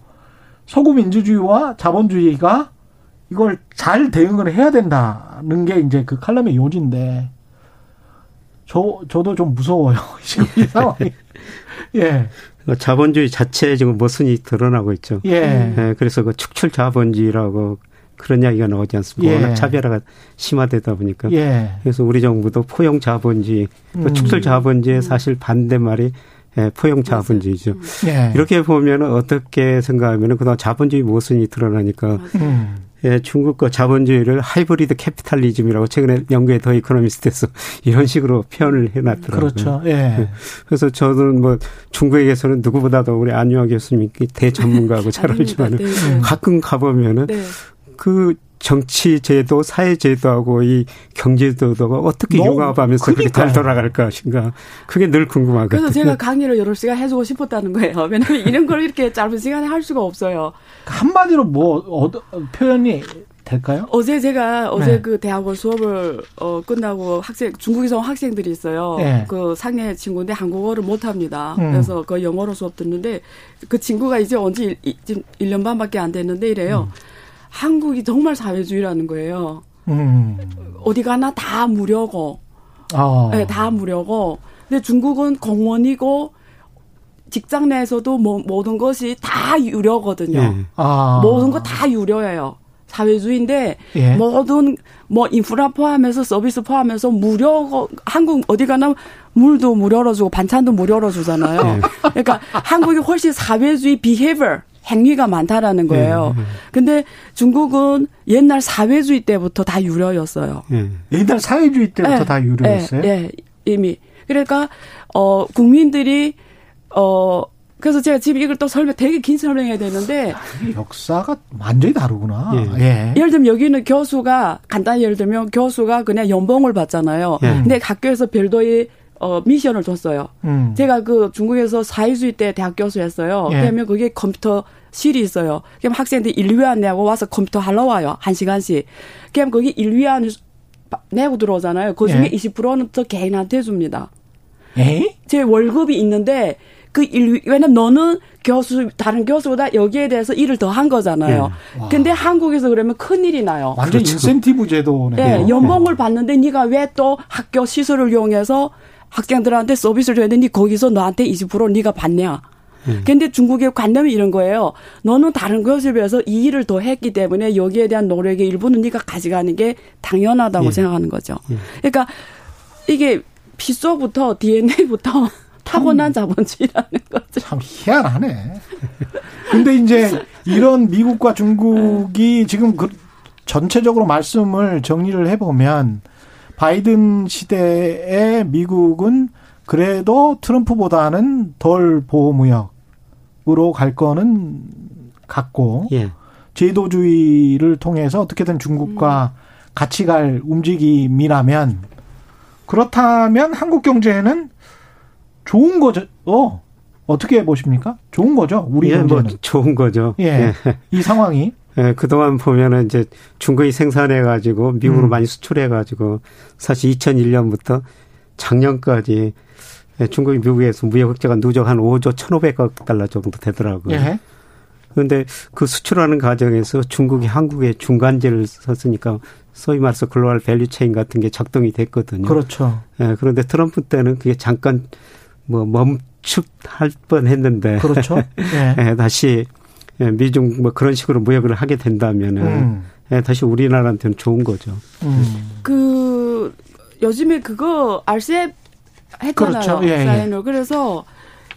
서구 민주주의와 자본주의가 이걸 잘 대응을 해야 된다는 게 이제 그 칼럼의 요지인데 저 저도 좀 무서워요 지금 이 상황이. 예. 자본주의 자체에 지금 모순이 드러나고 있죠. 예. 예. 그래서 그 축출 자본주의라고 그런 이야기가 나오지 않습니까? 예. 워낙 차별화가 심화되다 보니까. 예. 그래서 우리 정부도 포용 자본주의, 음. 축출 자본주의의 사실 반대말이 포용 자본주의죠. 예. 이렇게 보면 어떻게 생각하면 그동안 자본주의 모순이 드러나니까. 음. 예, 중국과 자본주의를 하이브리드 캐피탈리즘이라고 최근에 영국의 더 이코노미스트에서 이런 식으로 표현을 해놨더라고요. 그렇죠. 예. 그래서 저는 뭐 중국에게서는 누구보다도 우리 안유화 교수님이 대전문가고 잘 알지만 네. 가끔 가보면은 네. 그 정치 제도, 사회 제도하고 이 경제 제도가 어떻게 융합하면서 그렇게 잘 돌아갈 것인가. 그게 늘 궁금하거든요. 그래서 제가 강의를 여러 시간 해주고 싶었다는 거예요. 왜냐하면 이런 걸 이렇게 짧은 시간에 할 수가 없어요. 한마디로 뭐 어, 표현이 될까요? 어제 제가 어제 네. 그 대학원 수업을 어, 끝나고 학생 중국에서 온 학생들이 있어요. 네. 그 상해 친구인데 한국어를 못합니다. 음. 그래서 그 영어로 수업 듣는데 그 친구가 이제 온 지 일 년 반밖에 안 됐는데 이래요. 음. 한국이 정말 사회주의라는 거예요. 음. 어디 가나 다 무료고, 아. 네, 다 무료고. 근데 중국은 공원이고 직장 내에서도 뭐, 모든 것이 다 유료거든요. 예. 아. 모든 거 다 유료예요. 사회주의인데 예. 모든 뭐 인프라 포함해서 서비스 포함해서 무료. 한국 어디 가나 물도 무료로 주고 반찬도 무료로 주잖아요. 예. 그러니까 한국이 훨씬 사회주의 비헤이버. 행위가 많다라는 거예요. 네. 근데 중국은 옛날 사회주의 때부터 다 유료였어요. 네. 옛날 사회주의 때부터 네. 다 유료였어요? 예, 네. 네. 이미. 그러니까, 어, 국민들이, 어, 그래서 제가 지금 이걸 또 설명, 되게 긴 설명해야 되는데. 역사가 완전히 다르구나. 예. 예. 예를 들면 여기는 교수가, 간단히 예를 들면 교수가 그냥 연봉을 받잖아요. 예. 근데 학교에서 별도의 어, 미션을 줬어요. 음. 제가 그 중국에서 사회주의 때 대학 교수였어요. 예. 그러면 그게 컴퓨터실이 있어요. 그럼 학생들이 일위안 내고 와서 컴퓨터 하러 와요. 한 시간씩. 그럼 거기 일위안을 내고 들어오잖아요. 그 중에 예. 이십 퍼센트는 또 개인한테 줍니다. 에이? 제 월급이 있는데 그 일, 왜냐면 너는 교수, 다른 교수보다 여기에 대해서 일을 더 한 거잖아요. 예. 근데 한국에서 그러면 큰일이 나요. 완전 그렇죠. 인센티브 제도네요. 예. 연봉을 예. 받는데 네가 왜 또 학교 시설을 이용해서 학생들한테 서비스를 줘야 되니 거기서 너한테 이십 퍼센트 네가 받냐. 그런데 음. 중국의 관념이 이런 거예요. 너는 다른 것에 비해서 이 일을 더 했기 때문에 여기에 대한 노력의 일부는 네가 가져가는 게 당연하다고 예. 생각하는 거죠. 예. 그러니까 이게 피소부터 디엔에이부터 타고난 자본주의라는 거죠. 참 희한하네. 근데 이제 이런 미국과 중국이 지금 그 전체적으로 말씀을 정리를 해보면 바이든 시대에 미국은 그래도 트럼프보다는 덜 보호무역으로 갈 거는 같고 예. 제도주의를 통해서 어떻게든 중국과 음. 같이 갈 움직임이라면 그렇다면 한국 경제에는 좋은 거죠. 어, 어떻게 보십니까? 좋은 거죠. 우리 예, 경제는. 뭐 좋은 거죠. 예, 예. 이 상황이. 예, 그동안 보면은 이제 중국이 생산해가지고 미국으로 음. 많이 수출해가지고 사실 이천일 년부터 작년까지 예, 중국이 미국에서 무역흑자가 누적 한 오조 천오백억 달러 정도 되더라고요. 예. 그런데 그 수출하는 과정에서 중국이 한국에 중간재를 썼으니까 소위 말해서 글로벌 밸류체인 같은 게 작동이 됐거든요. 그렇죠. 예, 그런데 트럼프 때는 그게 잠깐 뭐 멈칫할 뻔 했는데. 그렇죠. 예. 예, 다시 미중 뭐 그런 식으로 무역을 하게 된다면은 음. 다시 우리나라한테는 좋은 거죠. 음. 그 요즘에 그거 알씨이피 했잖아요. 그렇죠. 예, 사인을. 예. 그래서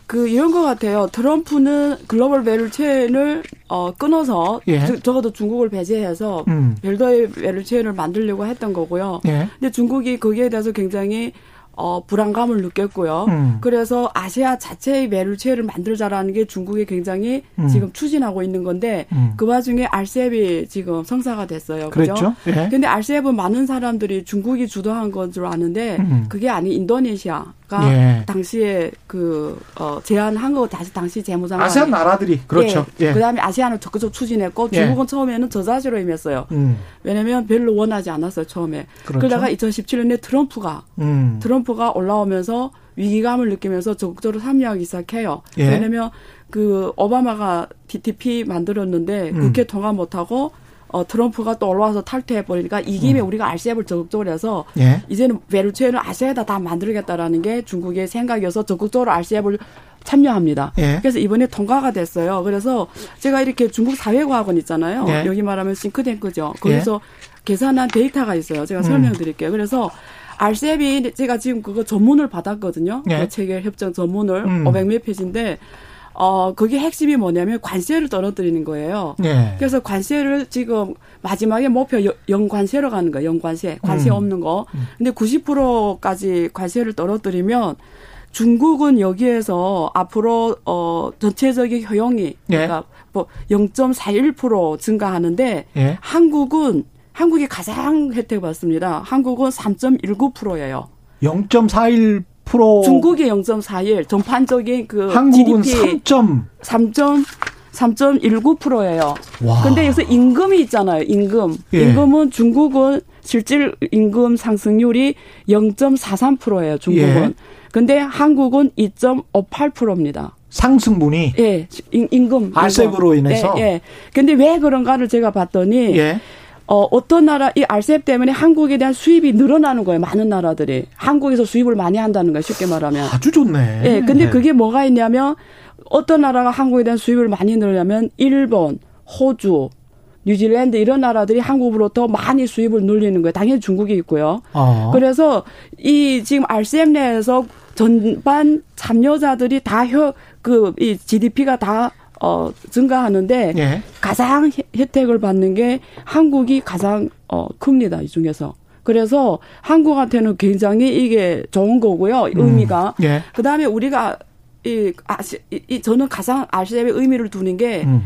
그 이런 것 같아요. 트럼프는 글로벌 밸류 체인을 어, 끊어서 예. 저, 적어도 중국을 배제해서 음. 별도의 밸류 체인을 만들려고 했던 거고요. 예. 근데 중국이 거기에 대해서 굉장히 어, 불안감을 느꼈고요. 음. 그래서 아시아 자체의 밸류 체인을 만들자라는 게 중국이 굉장히 음. 지금 추진하고 있는 건데 음. 그 와중에 알씨이피이 지금 성사가 됐어요. 그렇죠. 그런데 예. 알씨이피은 많은 사람들이 중국이 주도한 건 줄 아는데 음. 그게 아닌 인도네시아. 가 예. 당시에 그 어, 제안한 거 다시 당시 재무장관 아시안 나라들이 그렇죠. 예. 예. 그다음에 아시안을 적극적으로 추진했고 예. 중국은 처음에는 저자시로 임했어요. 음. 왜냐하면 별로 원하지 않았어요 처음에. 그렇죠. 그러다가 이천십칠 년에 트럼프가 음. 트럼프가 올라오면서 위기감을 느끼면서 적극적으로 참여하기 시작해요. 예. 왜냐하면 그 오바마가 디티피 만들었는데 음. 국회 통과 못하고. 어, 트럼프가 또 올라와서 탈퇴해버리니까 이 김에 음. 우리가 알씨이피을 적극적으로 해서 예. 이제는 밸류체인을 아시아에다 다 만들겠다라는 게 중국의 생각이어서 적극적으로 알씨이피을 참여합니다. 예. 그래서 이번에 통과가 됐어요. 그래서 제가 이렇게 중국 사회과학원 있잖아요. 예. 여기 말하면 싱크탱크죠. 거기서 예. 계산한 데이터가 있어요. 제가 설명드릴게요. 음. 그래서 알씨이피 제가 지금 그거 전문을 받았거든요. 예. 그 체결 협정 전문을 음. 오백 몇 페이지인데 어, 그게 핵심이 뭐냐면 관세를 떨어뜨리는 거예요. 예. 그래서 관세를 지금 마지막에 목표 영관세로 가는 거예요. 영관세. 관세 음. 없는 거. 근데 구십 퍼센트까지 관세를 떨어뜨리면 중국은 여기에서 앞으로, 어, 전체적인 효용이. 그러니까 예. 뭐 영 점 사십일 퍼센트 증가하는데. 예. 한국은, 한국이 가장 혜택 받습니다. 한국은 삼 점 일구 퍼센트예요. 영 점 사십일 퍼센트. 중국이 영 점 사십일, 전반적인 그 한국은 지디피 삼 점 삼 점 삼 점 일구 퍼센트예요. 근데 여기서 임금이 있잖아요. 임금. 예. 임금은 중국은 실질 임금 상승률이 영 점 사삼 퍼센트예요. 중국은. 예. 근데 한국은 이 점 오팔 퍼센트입니다. 상승분이 예. 임, 임금 알셉으로 인해서. 예, 예. 근데 왜 그런가를 제가 봤더니 예. 어, 어떤 나라, 이 알씨이피 때문에 한국에 대한 수입이 늘어나는 거예요. 많은 나라들이. 한국에서 수입을 많이 한다는 거예요. 쉽게 말하면. 아주 좋네. 예, 근데 네. 그게 뭐가 있냐면, 어떤 나라가 한국에 대한 수입을 많이 늘려면, 일본, 호주, 뉴질랜드 이런 나라들이 한국으로부터 많이 수입을 늘리는 거예요. 당연히 중국이 있고요. 어. 그래서, 이, 지금 알씨이피 내에서 전반 참여자들이 다 혀, 그, 이 지디피가 다 어, 증가하는데 예. 가장 혜택을 받는 게 한국이 가장 어, 큽니다. 이 중에서. 그래서 한국한테는 굉장히 이게 좋은 거고요. 의미가. 음. 예. 그다음에 우리가 이, 아시, 이 저는 가장 알씨이피의 의미를 두는 게 음.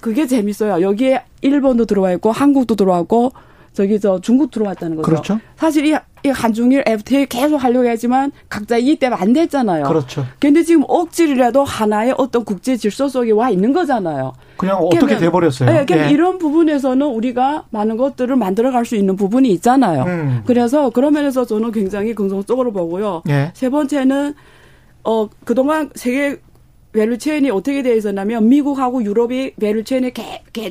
그게 재밌어요. 여기에 일본도 들어와 있고 한국도 들어왔고 저기 저 중국 들어왔다는 거죠. 그렇죠. 사실 이, 이 한중일 에프티에이 계속 하려고 했지만 각자 이익 때문에 안 됐잖아요. 그렇죠. 그런데 지금 억지라도 하나의 어떤 국제 질서 속에 와 있는 거잖아요. 그냥 그러면, 어떻게 돼버렸어요. 네, 그러니까 예. 이런 부분에서는 우리가 많은 것들을 만들어갈 수 있는 부분이 있잖아요. 음. 그래서 그런 면에서 저는 굉장히 긍정적으로 보고요. 예. 세 번째는 어 그동안 세계 밸류체인이 어떻게 되어 있었냐면 미국하고 유럽이 밸류체인에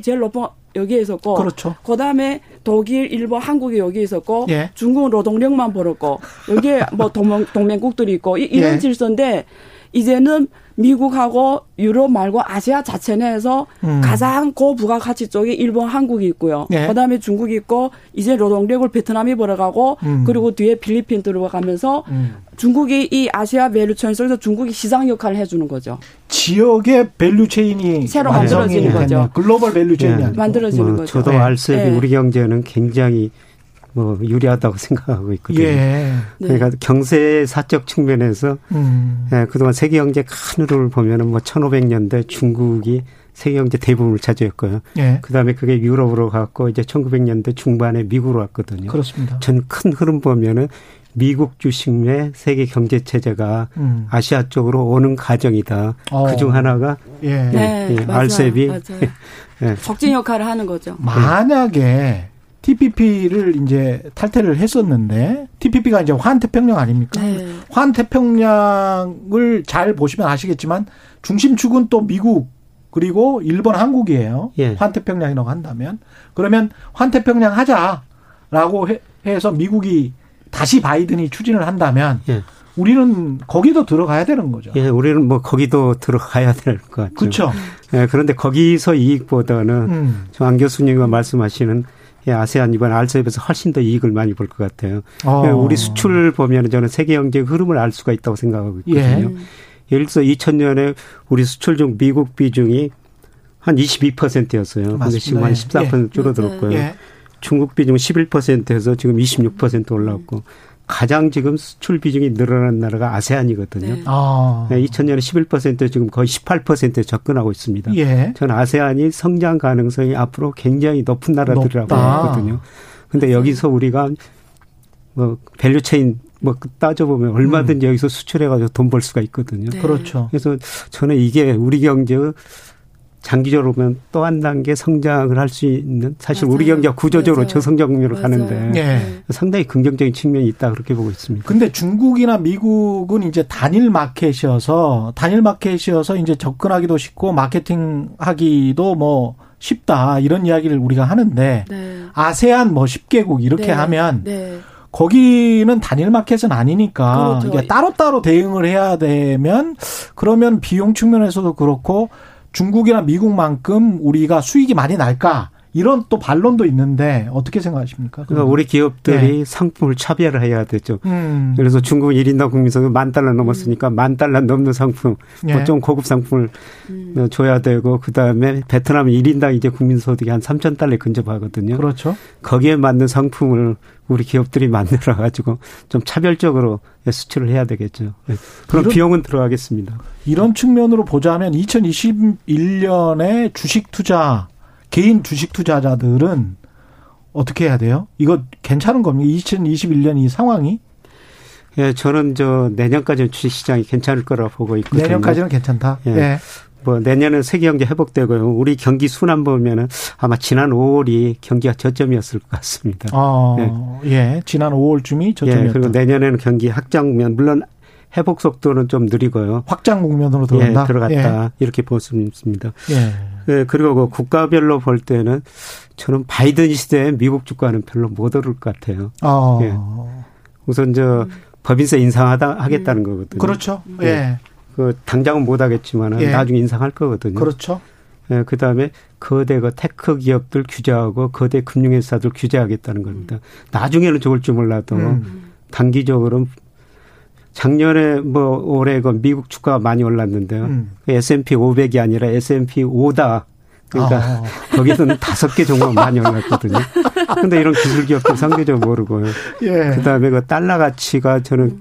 제일 높은 여기에 있었고, 그렇죠. 그다음에 독일, 일본, 한국이 여기 있었고, 예. 중국은 노동력만 벌었고, 여기에 뭐 동맹, 동맹국들이 있고 이, 이런 예. 질서인데 이제는 미국하고 유럽 말고 아시아 자체 내에서 음. 가장 고부가가치 쪽에 일본, 한국이 있고요. 예. 그다음에 중국이 있고 이제 노동력을 베트남이 벌어가고 음. 그리고 뒤에 필리핀 들어가면서 음. 중국이 이 아시아 밸류체인 속에서 중국이 시장 역할을 해주는 거죠. 지역의 밸류체인이 새로 만들어지는 거죠. 거죠. 글로벌 밸류체인이 네. 만들어지는 뭐 거죠. 저도 네. 알씨이피 네. 우리 경제는 굉장히 뭐 유리하다고 생각하고 있거든요. 예. 그러니까 네. 경제 사적 측면에서 음. 예, 그동안 세계 경제 큰 흐름을 보면은 뭐 천오백 년대 중국이 세계 경제 대부분을 차지했고요. 예. 그다음에 그게 유럽으로 갔고 이제 천구백 년대 중반에 미국으로 왔거든요. 그렇습니다. 전 큰 흐름 보면은 미국 주식의 세계 경제 체제가 음. 아시아 쪽으로 오는 과정이다. 어. 그중 하나가 예. 네, 예. 맞아요. 알셉이 예. 적진 역할을 하는 거죠. 만약에 티피피를 이제 탈퇴를 했었는데 티피피가 이제 환태평양 아닙니까? 네. 환태평양을 잘 보시면 아시겠지만 중심축은 또 미국 그리고 일본 한국이에요. 예. 환태평양이라고 한다면 그러면 환태평양 하자라고 해서 미국이 다시 바이든이 추진을 한다면 예. 우리는 거기도 들어가야 되는 거죠. 예, 우리는 뭐 거기도 들어가야 될 것 같죠. 그렇죠. 예, 그런데 거기서 이익보다는 음. 안 교수님과 말씀하시는 아세안 이번 알씨이피에서 훨씬 더 이익을 많이 볼 것 같아요. 어. 우리 수출을 보면 저는 세계 경제의 흐름을 알 수가 있다고 생각하고 있거든요. 예. 예를 들어서 이천 년에 우리 수출 중 미국 비중이 한 이십이 퍼센트였어요. 그런데 지금 한 십사 퍼센트 예. 줄어들었고요. 예. 중국 비중 십일 퍼센트에서 지금 이십육 퍼센트 올라왔고 가장 지금 수출 비중이 늘어난 나라가 아세안이거든요. 네. 아. 이천 년에 십일 퍼센트 지금 거의 십팔 퍼센트에 접근하고 있습니다. 예. 저는 아세안이 성장 가능성이 앞으로 굉장히 높은 나라들이라고 보거든요. 그런데 여기서 우리가 뭐 밸류체인 뭐 따져보면 얼마든지 음. 여기서 수출해가지고 돈 벌 수가 있거든요. 네. 그렇죠. 그래서 저는 이게 우리 경제의 장기적으로 보면 또 한 단계 성장을 할 수 있는 사실 맞아요. 우리 경제가 구조적으로 맞아요. 저성장 국면으로 맞아요. 가는데 네. 상당히 긍정적인 측면이 있다 그렇게 보고 있습니다. 그런데 중국이나 미국은 이제 단일 마켓이어서 단일 마켓이어서 이제 접근하기도 쉽고 마케팅하기도 뭐 쉽다 이런 이야기를 우리가 하는데 네. 아세안 뭐 십 개국 이렇게 네. 하면 네. 거기는 단일 마켓은 아니니까 그렇죠. 이게 따로따로 대응을 해야 되면 그러면 비용 측면에서도 그렇고 중국이나 미국만큼 우리가 수익이 많이 날까? 이런 또 반론도 있는데 어떻게 생각하십니까? 그러니까 우리 기업들이 네. 상품을 차별을 해야 되죠. 음. 그래서 중국은 일 인당 국민소득 만 달러 넘었으니까 음. 만 달러 넘는 상품, 네. 뭐 좀 고급 상품을 음. 줘야 되고 그다음에 베트남은 일 인당 이제 국민소득이 한 삼천 달러에 근접하거든요. 그렇죠. 거기에 맞는 상품을 우리 기업들이 만들어 가지고 좀 차별적으로 수출을 해야 되겠죠. 그럼 이런, 비용은 들어가겠습니다. 이런 측면으로 보자면 이천이십일 년에 주식 투자 개인 주식 투자자들은 어떻게 해야 돼요? 이거 괜찮은 겁니까? 이천이십일 년 이 상황이? 예, 저는 저 내년까지는 주식 시장이 괜찮을 거라고 보고 있거든요. 내년까지는 괜찮다. 예. 예. 뭐 내년은 세계 경제 회복되고요. 우리 경기 순환 보면은 아마 지난 오월이 경기가 저점이었을 것 같습니다. 어, 예. 예. 지난 오월쯤이 저점이었다. 예, 그리고 내년에는 경기 확장 국면 물론 회복 속도는 좀 느리고요. 확장 국면으로 들어간다. 예, 들어갔다. 예. 이렇게 볼 수 있습니다. 예. 네, 그리고 그 국가별로 볼 때는 저는 바이든 시대에 미국 주가는 별로 못 오를 것 같아요. 어. 예. 우선 저 음. 법인세 인상하다 하겠다는 음. 거거든요. 그렇죠. 예. 예. 그 당장은 못 하겠지만 예. 나중에 인상할 거거든요. 그렇죠. 예. 그 다음에 거대 그 테크 기업들 규제하고 거대 금융회사들 규제하겠다는 겁니다. 나중에는 좋을지 몰라도 음. 단기적으로는. 작년에 뭐 올해 그 미국 주가가 많이 올랐는데요. 음. 에스 앤 피 오백이 아니라 에스 앤 피 오다. 그러니까 아. 거기서는 다섯 개 종목 많이 올랐거든요. 그런데 이런 기술 기업도 상대적으로 모르고요. 예. 그다음에 그 달러 가치가 저는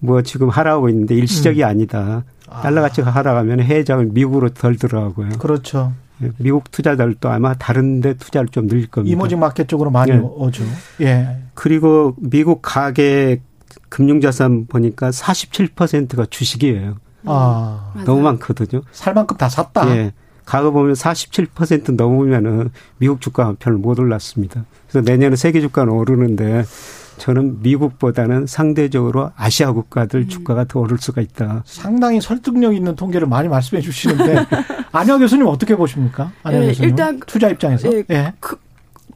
뭐 지금 하락하고 있는데 일시적이 음. 아니다. 달러 가치가 하락하면 해외자금이 미국으로 덜 들어가고요. 그렇죠. 미국 투자자들도 아마 다른 데 투자를 좀 늘릴 겁니다. 이머징 마켓 쪽으로 많이 예. 오죠. 예. 그리고 미국 가계 금융자산 보니까 사십칠 퍼센트가 주식이에요. 아, 너무 맞아요. 많거든요. 살 만큼 다 샀다. 예, 과거 보면 사십칠 퍼센트 넘으면은 미국 주가 별로 못 올랐습니다. 그래서 내년에 세계 주가는 오르는데 저는 미국보다는 상대적으로 아시아 국가들 음. 주가가 더 오를 수가 있다. 상당히 설득력 있는 통계를 많이 말씀해 주시는데 안효아 교수님 어떻게 보십니까? 안효아 예, 교수님 일단 투자 입장에서. 예. 예. 그,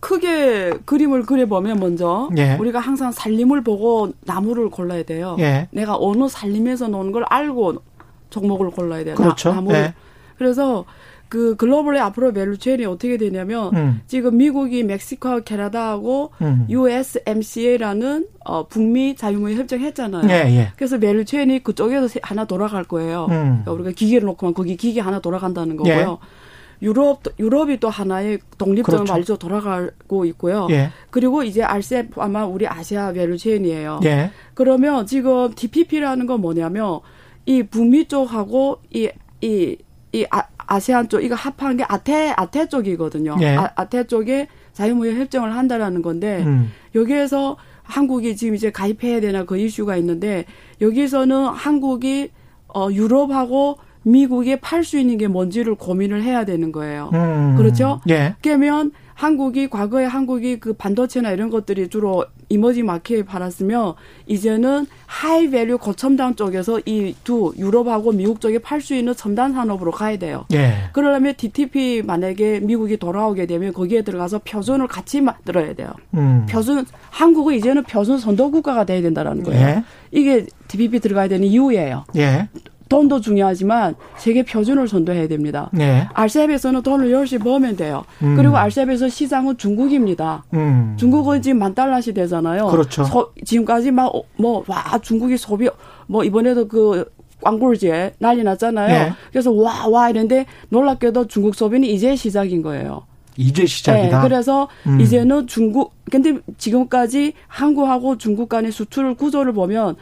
크게 그림을 그려보면 먼저 예. 우리가 항상 산림을 보고 나무를 골라야 돼요. 예. 내가 어느 산림에서 노는 걸 알고 종목을 골라야 돼요. 그렇죠. 나, 나무를. 예. 그래서 그 글로벌의 앞으로 밸류체인이 어떻게 되냐면 음. 지금 미국이 멕시코와 캐나다하고 음. 유 에스 엠 씨 에이라는 어, 북미 자유무역 협정했잖아요. 예, 예. 그래서 밸류체인이 그쪽에서 하나 돌아갈 거예요. 음. 그러니까 우리가 기계를 놓고만 거기 기계 하나 돌아간다는 거고요. 예. 유럽, 유럽이 또 하나의 독립점을 말로 그렇죠. 돌아가고 있고요. 예. 그리고 이제 알씨이피 아마 우리 아시아 밸류체인이에요. 예. 그러면 지금 디티피라는 건 뭐냐면 이 북미 쪽하고 이, 이, 이 아, 아세안 쪽, 이거 합한 게 아태, 아태 쪽이거든요. 예. 아, 아태 쪽에 자유무역 협정을 한다라는 건데 음. 여기에서 한국이 지금 이제 가입해야 되나 그 이슈가 있는데 여기서는 한국이 어, 유럽하고 미국에 팔 수 있는 게 뭔지를 고민을 해야 되는 거예요. 음, 그렇죠? 예. 그러면 한국이 과거에 한국이 그 반도체나 이런 것들이 주로 이머징 마켓에 팔았으며 이제는 하이 밸류 고첨단 쪽에서 이 두 유럽하고 미국 쪽에 팔 수 있는 첨단 산업으로 가야 돼요. 예. 그러려면 디티피 만약에 미국이 돌아오게 되면 거기에 들어가서 표준을 같이 만들어야 돼요. 음. 표준 한국은 이제는 표준 선도 국가가 돼야 된다라는 거예요. 예. 이게 디티피 들어가야 되는 이유예요. 예. 돈도 중요하지만 세계 표준을 선도해야 됩니다. 네. 알셉에서는 돈을 열심히 벌면 돼요. 음. 그리고 알셉에서 시장은 중국입니다. 음. 중국은 지금 만 달러씩 되잖아요. 그렇죠. 소, 지금까지 막 뭐 와 중국이 소비 뭐 이번에도 그 광굴제 난리 났잖아요. 네. 그래서 와 와 이랬는데 놀랍게도 중국 소비는 이제 시작인 거예요. 이제 시작이다. 네, 그래서 음. 이제는 중국, 근데 지금까지 한국하고 중국 간의 수출 구조를 보면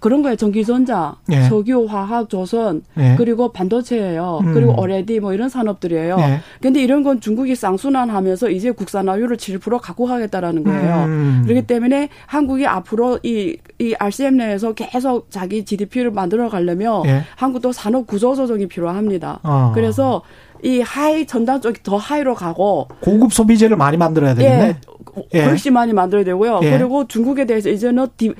그런 거예요. 전기전자, 네. 석유, 화학, 조선, 네. 그리고 반도체예요. 음. 그리고 오엘이디 뭐 이런 산업들이에요. 네. 근데 이런 건 중국이 쌍순환하면서 이제 국산화율을 칠 퍼센트 갖고 가겠다라는 거예요. 음. 그렇기 때문에 한국이 앞으로 이, 이 알씨엠 내에서 계속 자기 지디피를 만들어 가려면 네. 한국도 산업 구조 조정이 필요합니다. 어. 그래서 이 하이 전단 쪽이 더 하이로 가고 고급 소비재를 많이 만들어야 되겠네. 예, 훨씬 예. 많이 만들어야 되고요. 예. 그리고 중국에 대해서 이제는 디,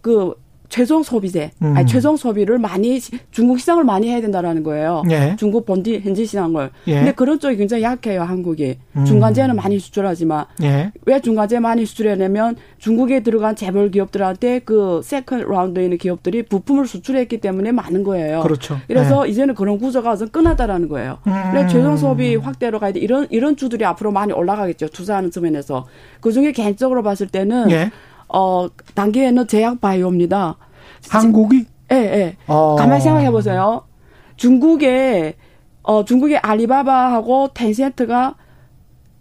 그 최종 소비재, 음. 아니 최종 소비를 많이 중국 시장을 많이 해야 된다라는 거예요. 예. 중국 본디 현지 시장을. 예. 근데 그런 쪽이 굉장히 약해요, 한국이. 음. 중간재는 많이 수출하지만 예. 왜 중간재 많이 수출하냐면 중국에 들어간 재벌 기업들한테 그 세컨 라운드에 있는 기업들이 부품을 수출했기 때문에 많은 거예요. 그렇죠. 그래서 예. 이제는 그런 구조가 좀 끝났다라는 거예요. 음. 그래서 최종 소비 확대로 가야 돼. 이런 이런 주들이 앞으로 많이 올라가겠죠. 투자하는 측면에서. 그중에 개인적으로 봤을 때는. 예. 어, 단기에는 제약 바이오입니다. 한국이? 예, 예. 어. 가만히 생각해 보세요. 중국에, 어, 중국의 알리바바하고 텐센트가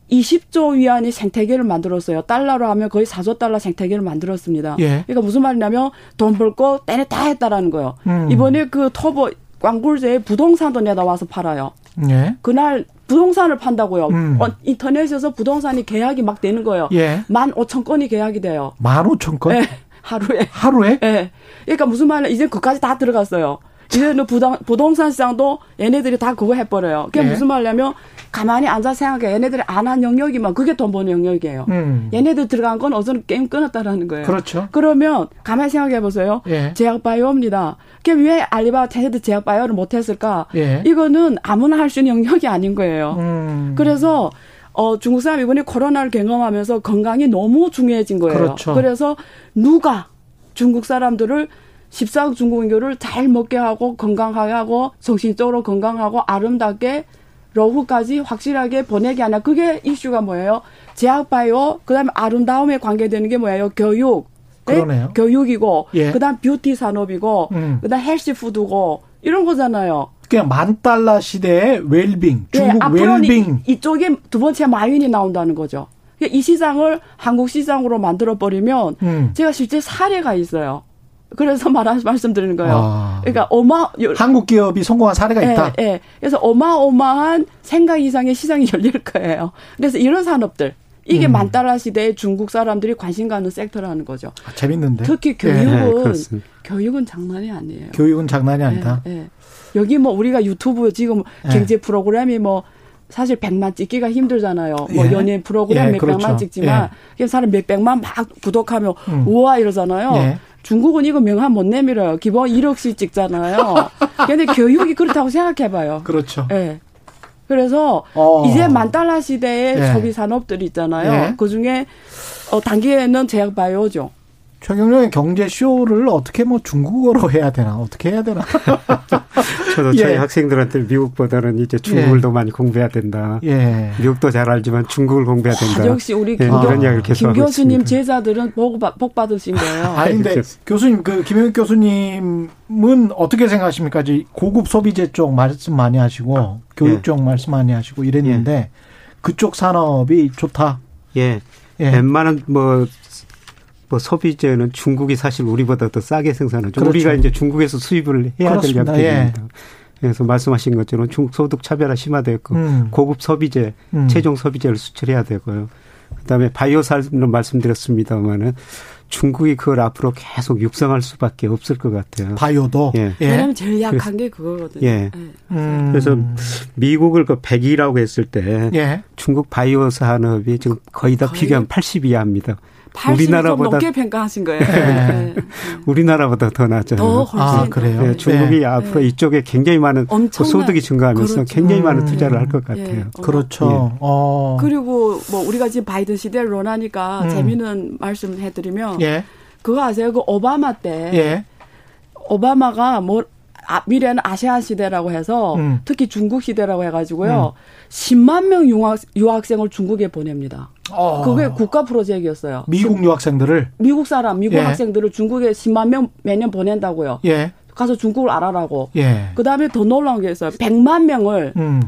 이십 조 위안의 생태계를 만들었어요. 달러로 하면 거의 사조 달러 생태계를 만들었습니다. 예. 그러니까 무슨 말이냐면 돈 벌 거 때내 다 했다라는 거예요. 음. 이번에 그 터보, 광굴제에 부동산도 내다 와서 팔아요. 예. 그날 부동산을 판다고요. 음. 인터넷에서 부동산이 계약이 막 되는 거예요. 예. 만 오천 건이 계약이 돼요. 만 오천 건? 네. 하루에. 하루에? 네. 그러니까 무슨 말이냐. 이제 그까지 다 들어갔어요. 이제는 부동, 부동산 시장도 얘네들이 다 그거 해버려요. 그게 예. 무슨 말이냐면 가만히 앉아 생각해. 얘네들이 안 한 영역이면 그게 돈 버는 영역이에요. 음. 얘네들 들어간 건 어제는 게임 끊었다라는 거예요. 그렇죠. 그러면 가만히 생각해 보세요. 예. 제약바이오입니다. 그럼 왜 알리바바 텐센트 제약바이오를 못했을까? 예. 이거는 아무나 할 수 있는 영역이 아닌 거예요. 음. 그래서 어, 중국 사람 이번에 코로나를 경험하면서 건강이 너무 중요해진 거예요. 그렇죠. 그래서 누가 중국 사람들을 십사 억 중국인교를 잘 먹게 하고 건강하게 하고 정신적으로 건강하고 아름답게 러후까지 확실하게 보내게 하냐. 그게 이슈가 뭐예요? 제약바이오, 그다음에 아름다움에 관계되는 게 뭐예요? 교육. 그러네요. 교육이고 예. 그다음 뷰티 산업이고 음. 그다음 헬시푸드고 이런 거잖아요. 그냥 만 달러 시대의 웰빙. 중국 네, 웰빙. 이, 이쪽에 두 번째 마윈이 나온다는 거죠. 이 시장을 한국 시장으로 만들어버리면 음. 제가 실제 사례가 있어요. 그래서 말 말씀드리는 거예요. 아. 그러니까 어마 한국 기업이 성공한 사례가 예, 있다. 예. 그래서 어마어마한 생각 이상의 시장이 열릴 거예요. 그래서 이런 산업들 이게 음. 만 달러 시대에 중국 사람들이 관심 가는 섹터라는 거죠. 아, 재밌는데. 특히 교육은 예, 교육은 장난이 아니에요. 교육은 장난이 아니다. 예, 예. 여기 뭐 우리가 유튜브 지금 예. 경제 프로그램이 뭐 사실 백만 찍기가 힘들잖아요. 예. 뭐 연예인 프로그램 예, 몇 그렇죠. 백만 찍지만 예. 사람 몇 백만 막 구독하면 음. 우와 이러잖아요. 예. 중국은 이거 명함 못 내밀어요. 기본 일억씩 찍잖아요. 그런데 교육이 그렇다고 생각해봐요. 그렇죠. 네. 그래서 어. 이제 만 달러 시대의 예. 소비 산업들이 있잖아요. 예. 그중에 단기에는 제약 바이오죠. 최경련의 경제 쇼를 어떻게 뭐 중국어로 해야 되나 어떻게 해야 되나. 저도 저희 예. 학생들한테 미국보다는 이제 중국을 예. 더 많이 공부해야 된다. 예. 미국도 잘 알지만 중국을 공부해야 된다. 와, 역시 우리 예, 김교, 이런 김 교수님 있습니다. 제자들은 복, 복 받으신 거예요. 아니 근데 교수님 그 김영익 교수님은 어떻게 생각하십니까? 고급 소비재 쪽 말씀 많이 하시고 아, 교육 예. 쪽 말씀 많이 하시고 이랬는데 예. 그쪽 산업이 좋다. 예. 예. 웬만한 뭐. 뭐 소비재는 중국이 사실 우리보다 더 싸게 생산하죠. 그렇죠. 우리가 이제 중국에서 수입을 해야 될 양입니다. 예. 그래서 말씀하신 것처럼 중국 소득 차별화 심화되었고 음. 고급 소비재, 음. 최종 소비재를 수출해야 되고요. 그다음에 바이오 산업은 말씀드렸습니다만은 중국이 그걸 앞으로 계속 육성할 수밖에 없을 것 같아요. 바이오도. 예. 예. 왜냐하면 제일 약한 게 그거거든요. 예. 음. 그래서 미국을 그 백이라고 했을 때 예. 중국 바이오 산업이 지금 거의 다 거의 비교하면 팔십 이하입니다. 우리나라보다 높게 평가하신 거예요. 네. 우리나라보다 더 낮죠. 더 훨씬. 아, 그래요? 네, 중국이 네. 앞으로 네. 이쪽에 굉장히 많은 엄청난, 소득이 증가하면서 그렇죠. 굉장히 많은 투자를 할 것 같아요. 네. 그렇죠. 네. 어. 그리고 뭐 우리가 지금 바이든 시대를 논하니까 음. 재미있는 말씀해드리면 예. 그거 아세요? 그 오바마 때 예. 오바마가 뭐 아, 미래는 아세안 시대라고 해서 음. 특히 중국 시대라고 해가지고요. 음. 십만 명 유학, 유학생을 중국에 보냅니다. 어. 그게 국가 프로젝트였어요. 미국 유학생들을? 미국 사람, 미국 예. 학생들을 중국에 십만 명 매년 보낸다고요. 예. 가서 중국을 알아라고. 예. 그다음에 더 놀라운 게 있어요. 백만 명을 음.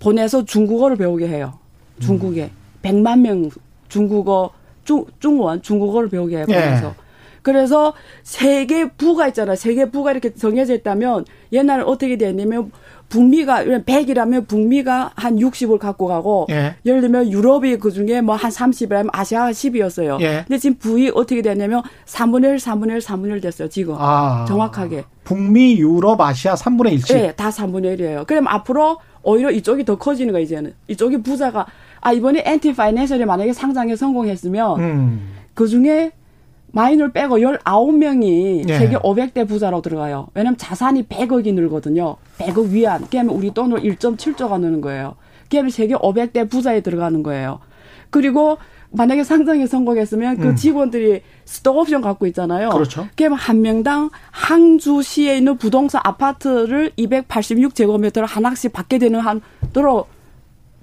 보내서 중국어를 배우게 해요. 중국에. 음. 백만 명 중국어, 중, 중원, 중국어를 배우게 해요. 보내서. 예. 그래서 세계 부가 있잖아요. 세계 부가 이렇게 정해져 있다면 옛날에 어떻게 되냐면 북미가 백이라면 북미가 한 육십을 갖고 가고 예. 예를 들면 유럽이 그중에 뭐 한 삼십이라면 아시아가 십이었어요. 예. 근데 지금 부위 어떻게 되냐면 삼분의 일, 삼분의 일, 삼분의 일 됐어요. 지금 아, 정확하게. 북미, 유럽, 아시아 삼분의 일씩? 네. 다 삼분의 일이에요. 그럼 앞으로 오히려 이쪽이 더 커지는 거예요. 이제는. 이쪽이 부자가. 아 이번에 엔티 파이낸셜이 만약에 상장에 성공했으면 음. 그중에 마이너를 빼고 열아홉 명이 예. 세계 오백 대 부자로 들어가요. 왜냐하면 자산이 백억이 늘거든요. 백억 위안. 그러면 우리 돈으로 일 점 칠 조가 느는 거예요. 그러면 세계 오백 대 부자에 들어가는 거예요. 그리고 만약에 상장에 성공했으면 그 직원들이 음. 스톡옵션 갖고 있잖아요. 그렇죠. 그러면 한 명당 항주시에 있는 부동산 아파트를 이백팔십육 제곱미터를 한 학씩 받게 되는 한도로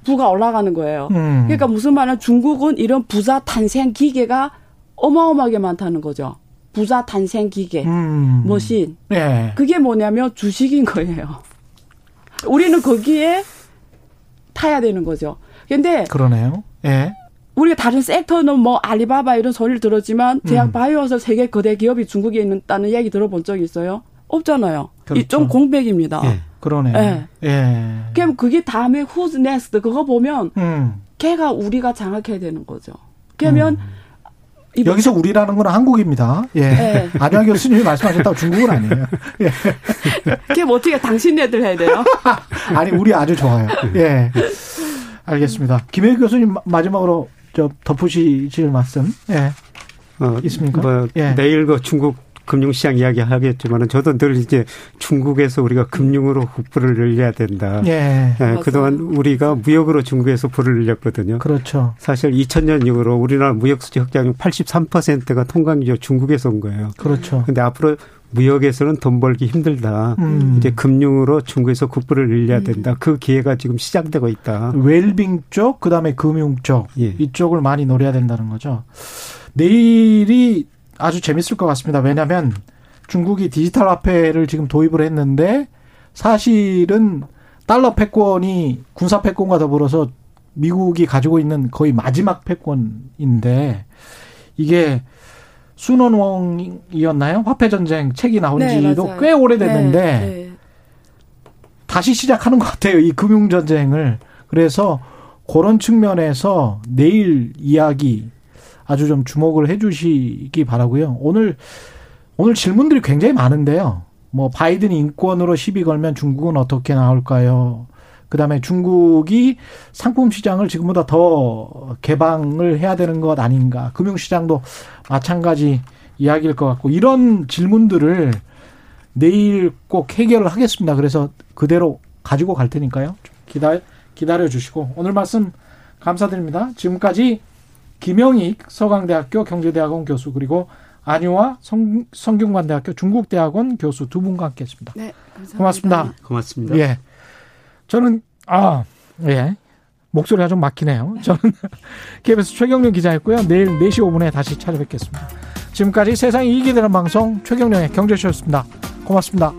부가 올라가는 거예요. 음. 그러니까 무슨 말이냐면 중국은 이런 부자 탄생 기계가 어마어마하게 많다는 거죠. 부자 탄생 기계, 음. 머신. 예. 그게 뭐냐면 주식인 거예요. 우리는 거기에 타야 되는 거죠. 그런데 그러네요. 예. 우리가 다른 섹터는 뭐 알리바바 이런 소리를 들었지만 대학 음. 바이오에서 세계 거대 기업이 중국에 있다는 얘기 들어본 적이 있어요? 없잖아요. 그렇죠. 이 좀 공백입니다. 예. 그러네요. 예. 예. 그럼 그게 다음에 who's next 그거 보면 음. 걔가 우리가 장악해야 되는 거죠. 그러면 음. 여기서 우리라는 건 한국입니다. 예. 네. 안효아 교수님이 말씀하셨다고 중국은 아니에요. 예. 그럼 어떻게 당신네들 해야 돼요? 아니, 우리 아주 좋아요. 예. 알겠습니다. 김영익 교수님 마지막으로 저 덧붙이실 말씀. 예. 어, 있습니까? 뭐, 예. 내일 그 중국 금융시장 이야기 하겠지만은 저도 늘 이제 중국에서 우리가 금융으로 부를 늘려야 된다. 예. 예 그동안 우리가 무역으로 중국에서 부를 늘렸거든요. 그렇죠. 사실 이천 년 이후로 우리나라 무역 수지 흑자율 팔십삼 퍼센트가 통관기조 중국에서 온 거예요. 그렇죠. 근데 앞으로 무역에서는 돈 벌기 힘들다. 음. 이제 금융으로 중국에서 국부를 늘려야 된다. 음. 그 기회가 지금 시작되고 있다. 웰빙 쪽, 그다음에 금융 쪽. 예. 이쪽을 많이 노려야 된다는 거죠. 내일이 아주 재밌을 것 같습니다. 왜냐하면 중국이 디지털 화폐를 지금 도입을 했는데 사실은 달러 패권이 군사 패권과 더불어서 미국이 가지고 있는 거의 마지막 패권인데 이게 순원홍이었나요? 화폐전쟁 책이 나온 지도 네, 꽤 오래됐는데 네, 네. 다시 시작하는 것 같아요. 이 금융전쟁을. 그래서 그런 측면에서 내일 이야기 아주 좀 주목을 해 주시기 바라고요. 오늘 오늘 질문들이 굉장히 많은데요. 뭐 바이든 인권으로 시비 걸면 중국은 어떻게 나올까요? 그다음에 중국이 상품 시장을 지금보다 더 개방을 해야 되는 것 아닌가. 금융 시장도 마찬가지 이야기일 것 같고 이런 질문들을 내일 꼭 해결을 하겠습니다. 그래서 그대로 가지고 갈 테니까요. 기다 기다려 주시고 오늘 말씀 감사드립니다. 지금까지 김영익 서강대학교 경제대학원 교수 그리고 안효아 성, 성균관대학교 중국대학원 교수 두 분과 함께했습니다. 네, 감사합니다. 고맙습니다. 고맙습니다. 예, 저는 아 예 목소리가 좀 막히네요. 저는 케이비에스 최경령 기자였고요. 내일 네 시 오 분에 다시 찾아뵙겠습니다. 지금까지 세상이 이기되는 방송 최경령의 경제쇼였습니다. 고맙습니다.